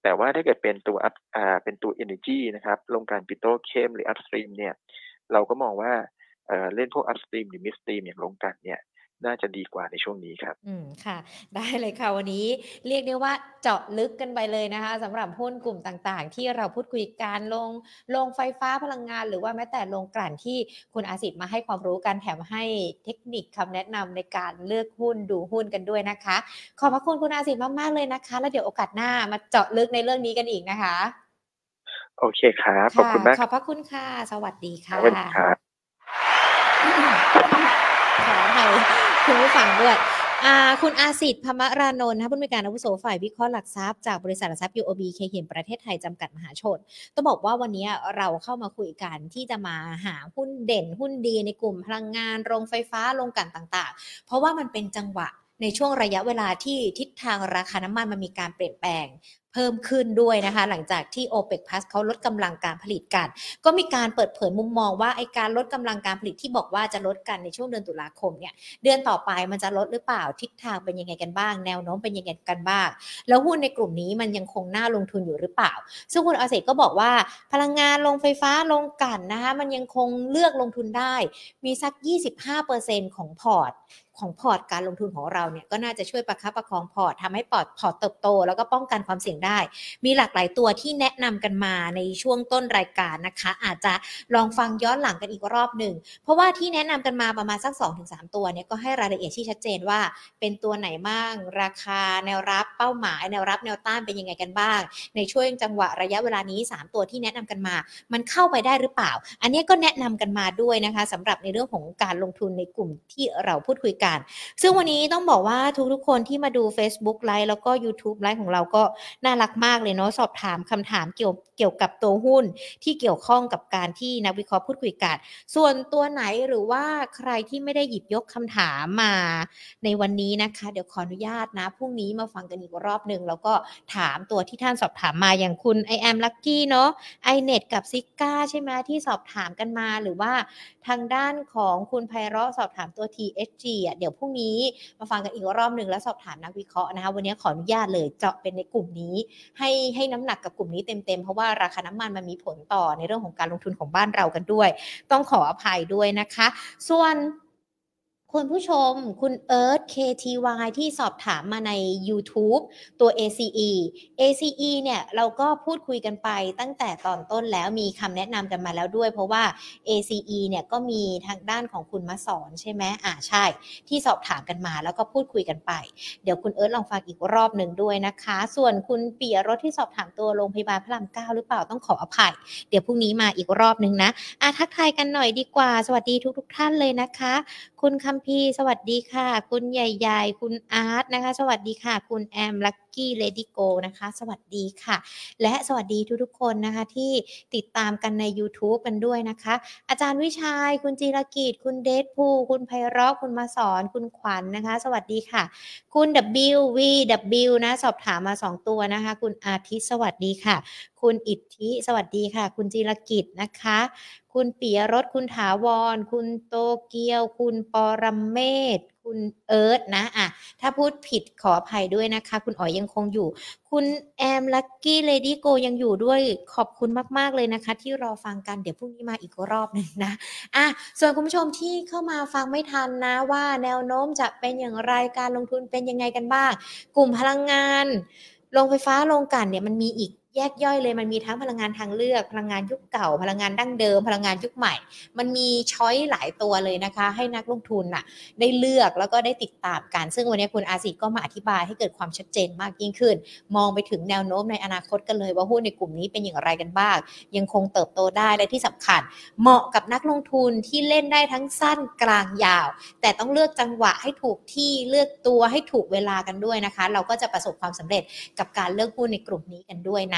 แต่ว่าถ้าเกิดเป็นตัวเป็นตัว energy นะครับโรงการปิโตรเคมหรือ upstream เนี่ยเราก็มองว่าเล่นพวก upstream หรือ midstream อย่างโรงการเนี่ยน่าจะดีกว่าในช่วงนี้ครับค่ะได้เลยค่ะวันนี้เรียกได้ว่าเจาะลึกกันไปเลยนะคะสำหรับหุ้นกลุ่มต่างๆที่เราพูดคุยการลงไฟฟ้าพลังงานหรือว่าแม้แต่ลงกลั่นที่คุณอาสิทธิ์มาให้ความรู้กันแถมให้เทคนิคคำแนะนำในการเลือกหุ้นดูหุ้นกันด้วยนะคะขอบพระคุณคุณอาสิทธิ์มากๆเลยนะคะแล้วเดี๋ยวโอกาสหน้ามาเจาะลึกในเรื่องนี้กันอีกนะคะโอเคครับขอบคุณมากขอบพระคุณค่ะสวัสดีค่ะสวัสดีครับขอให้คุณผู้ฟังด้วยคุณอาสิทธิ์พมรานนท์ผู้อำนวยการอาวุโสฝ่ายวิเคราะห์หลักทรัพย์จากบริษัทหลักทรัพย์ UOB Kay Hian ประเทศไทยจำกัดมหาชนต้องบอกว่าวันนี้เราเข้ามาคุยกันที่จะมาหาหุ้นเด่นหุ้นดีในกลุ่มพลังงานโรงไฟฟ้าโรงกลั่นต่างๆเพราะว่ามันเป็นจังหวะในช่วงระยะเวลาที่ทิศทางราคาน้ำมันมันมีการเปลี่ยนแปลงเพิ่มขึ้นด้วยนะคะหลังจากที่ OPEC Plus เขาลดกำลังการผลิตกันก็มีการเปิดเผยมุมมองว่าไอ้การลดกำลังการผลิตที่บอกว่าจะลดกันในช่วงเดือนตุลาคมเนี่ยเดือนต่อไปมันจะลดหรือเปล่าทิศทางเป็นยังไงกันบ้างแนวโน้มเป็นยังไงกันบ้างแล้วหุ้นในกลุ่มนี้มันยังคงน่าลงทุนอยู่หรือเปล่าซึ่งคุณอาสิทธิ์ก็บอกว่าพลังงานโรงไฟฟ้าโรงกลั่นนะคะมันยังคงเลือกลงทุนได้มีสัก 25% ของพอร์ตการลงทุนของเราเนี่ยก็น่าจะช่วยประคับประคองพอร์ตทำให้พอร์ตเติบโตแล้วก็ป้องกันความเสี่ยงได้มีหลากหลายตัวที่แนะนำกันมาในช่วงต้นรายการนะคะอาจจะลองฟังย้อนหลังกันอีกรอบหนึ่งเพราะว่าที่แนะนำกันมาประมาณสัก 2-3 ตัวเนี่ยก็ให้รายละเอียดที่ชัดเจนว่าเป็นตัวไหนบ้างราคาแนวรับเป้าหมายแนวรับแนวต้านเป็นยังไงกันบ้างในช่วงจังหวะระยะเวลานี้3ตัวที่แนะนำกันมามันเข้าไปได้หรือเปล่าอันนี้ก็แนะนำกันมาด้วยนะคะสำหรับในเรื่องของการลงทุนในกลุ่มที่เราพูดคุยกันซึ่งวันนี้ต้องบอกว่าทุกคนที่มาดู Facebook Live แล้วก็ YouTube Live ของเราก็น่ารักมากเลยเนาะสอบถามคำถามเกี่ยวกับตัวหุ้นที่เกี่ยวข้องกับการที่นักวิเคราะห์พูดคุยกันส่วนตัวไหนหรือว่าใครที่ไม่ได้หยิบยกคำถามมาในวันนี้นะคะเดี๋ยวขออนุญาตนะพรุ่งนี้มาฟังกันอีกรอบนึงแล้วก็ถามตัวที่ท่านสอบถามมาอย่างคุณ I am lucky เนาะ iNet กับ Sika ใช่ไหมที่สอบถามกันมาหรือว่าทางด้านของคุณไพเราะสอบถามตัว THG อ่ะเดี๋ยวพรุ่งนี้มาฟังกันอีกรอบนึงแล้วสอบถามนักวิเคราะห์นะคะวันนี้ขออนุญาตเลยเจาะเป็นในกลุ่มนี้ให้น้ำหนักกับกลุ่มนี้เต็มๆเพราะว่าราคาน้ำมันมันมีผลต่อในเรื่องของการลงทุนของบ้านเรากันด้วยต้องขออภัยด้วยนะคะส่วนคุณผู้ชมคุณเอิร์ธ KTY ที่สอบถามมาใน YouTube ตัว ACE เนี่ยเราก็พูดคุยกันไปตั้งแต่ตอนต้นแล้วมีคำแนะนำกันมาแล้วด้วยเพราะว่า ACE เนี่ยก็มีทางด้านของคุณมาสอนใช่ไหมใช่ที่สอบถามกันมาแล้วก็พูดคุยกันไปเดี๋ยวคุณเอิร์ธลองฟังอีกรอบหนึ่งด้วยนะคะส่วนคุณปิยรสที่สอบถามตัวโรงพยาบาลพระราม 9 หรือเปล่าต้องขออภัยเดี๋ยวพรุ่งนี้มาอีกรอบนึงนะทักทายกันหน่อยดีกว่าสวัสดีทุกท่านเลยนะคะคุณคำพี่สวัสดีค่ะคุณใหญ่ๆคุณอาร์ตนะคะสวัสดีค่ะคุณแอมลัก กี้เลดี้โกนะคะสวัสดีค่ะและสวัสดีทุกๆคนนะคะที่ติดตามกันใน YouTube กันด้วยนะคะอาจารย์วิชัยคุณจีรกิจคุณเดชภูคุณไพเราะคุณมาสอนคุณขวัญ นะคะสวัสดีค่ะคุณ WVW นะสอบถามมา2ตัวนะคะคุณอาทิตย์สวัสดีค่ะคุณอิทธิสวัสดีค่ะคุณจีรกิจนะคะคุณปิยรสคุณถาวรคุณโตเกียวคุณปรเมศคุณเอิร์ธนะอ่ะถ้าพูดผิดขออภัยด้วยนะคะคุณอ๋อยยังคงอยู่คุณแอมลัคกี้เลดี้โกยังอยู่ด้วยขอบคุณมากๆเลยนะคะที่รอฟังกันเดี๋ยวพรุ่งนี้มาอีกรอบนึงนะอ่ะส่วนคุณผู้ชมที่เข้ามาฟังไม่ทันนะว่าแนวโน้มจะเป็นอย่างไรการลงทุนเป็นยังไงกันบ้างกลุ่มพลังงานโรงไฟฟ้าโรงกั่นเนี่ยมันมีอีกแยกย่อยเลยมันมีทั้งพลังงานทางเลือกพลังงานยุคเก่าพลังงานดั้งเดิมพลังงานยุคใหม่มันมีช้อยหลายตัวเลยนะคะให้นักลงทุนน่ะได้เลือกแล้วก็ได้ติดตามกันซึ่งวันนี้คุณอาศิษฐ์ก็มาอธิบายให้เกิดความชัดเจนมากยิ่งขึ้นมองไปถึงแนวโน้มในอนาคตกันเลยว่าหุ้นในกลุ่มนี้เป็นอย่างไรกันบ้างยังคงเติบโตได้และที่สำคัญเหมาะกับนักลงทุนที่เล่นได้ทั้งสั้นกลางยาวแต่ต้องเลือกจังหวะให้ถูกที่เลือกตัวให้ถูกเวลากันด้วยนะคะเราก็จะประสบความสำเร็จกับการเลือกหุ้นในกลุ่มนี้กันด้วยนะ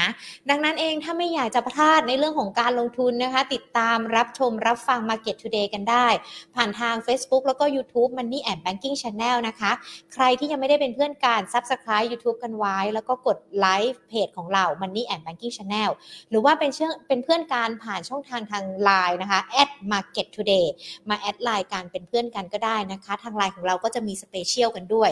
ดังนั้นเองถ้าไม่อยากจะพลาดในเรื่องของการลงทุนนะคะติดตามรับชมรับฟัง Market Today กันได้ผ่านทาง Facebook แล้วก็ YouTube Money and Banking Channel นะคะใครที่ยังไม่ได้เป็นเพื่อนกัน Subscribe YouTube กันไว้แล้วก็กดไลค์เพจของเรา Money and Banking Channel หรือว่าเป็นเพื่อนกันผ่านช่องทาง LINE นะคะ @markettoday มาแอดไลน์กันเป็นเพื่อนกันก็ได้นะคะทาง LINE ของเราก็จะมีสเปเชียลกันด้วย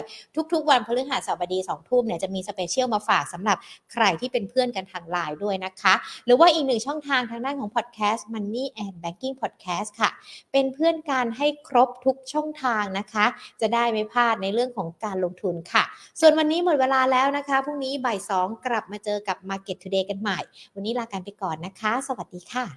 ทุกๆวันพฤหัสบดี 20:00 นเนี่ยจะมีสเปเชียลมาฝากสำหรับใครที่เป็นเพื่อนกันทางไลน์ด้วยนะคะหรือว่าอีกหนึ่งช่องทางทางด้านของพอดแคสต์ Money and Banking Podcast ค่ะเป็นเพื่อนกันให้ครบทุกช่องทางนะคะจะได้ไม่พลาดในเรื่องของการลงทุนค่ะส่วนวันนี้หมดเวลาแล้วนะคะพรุ่งนี้บ่าย 2 กลับมาเจอกับ Market Today กันใหม่วันนี้ลากันไปก่อนนะคะสวัสดีค่ะ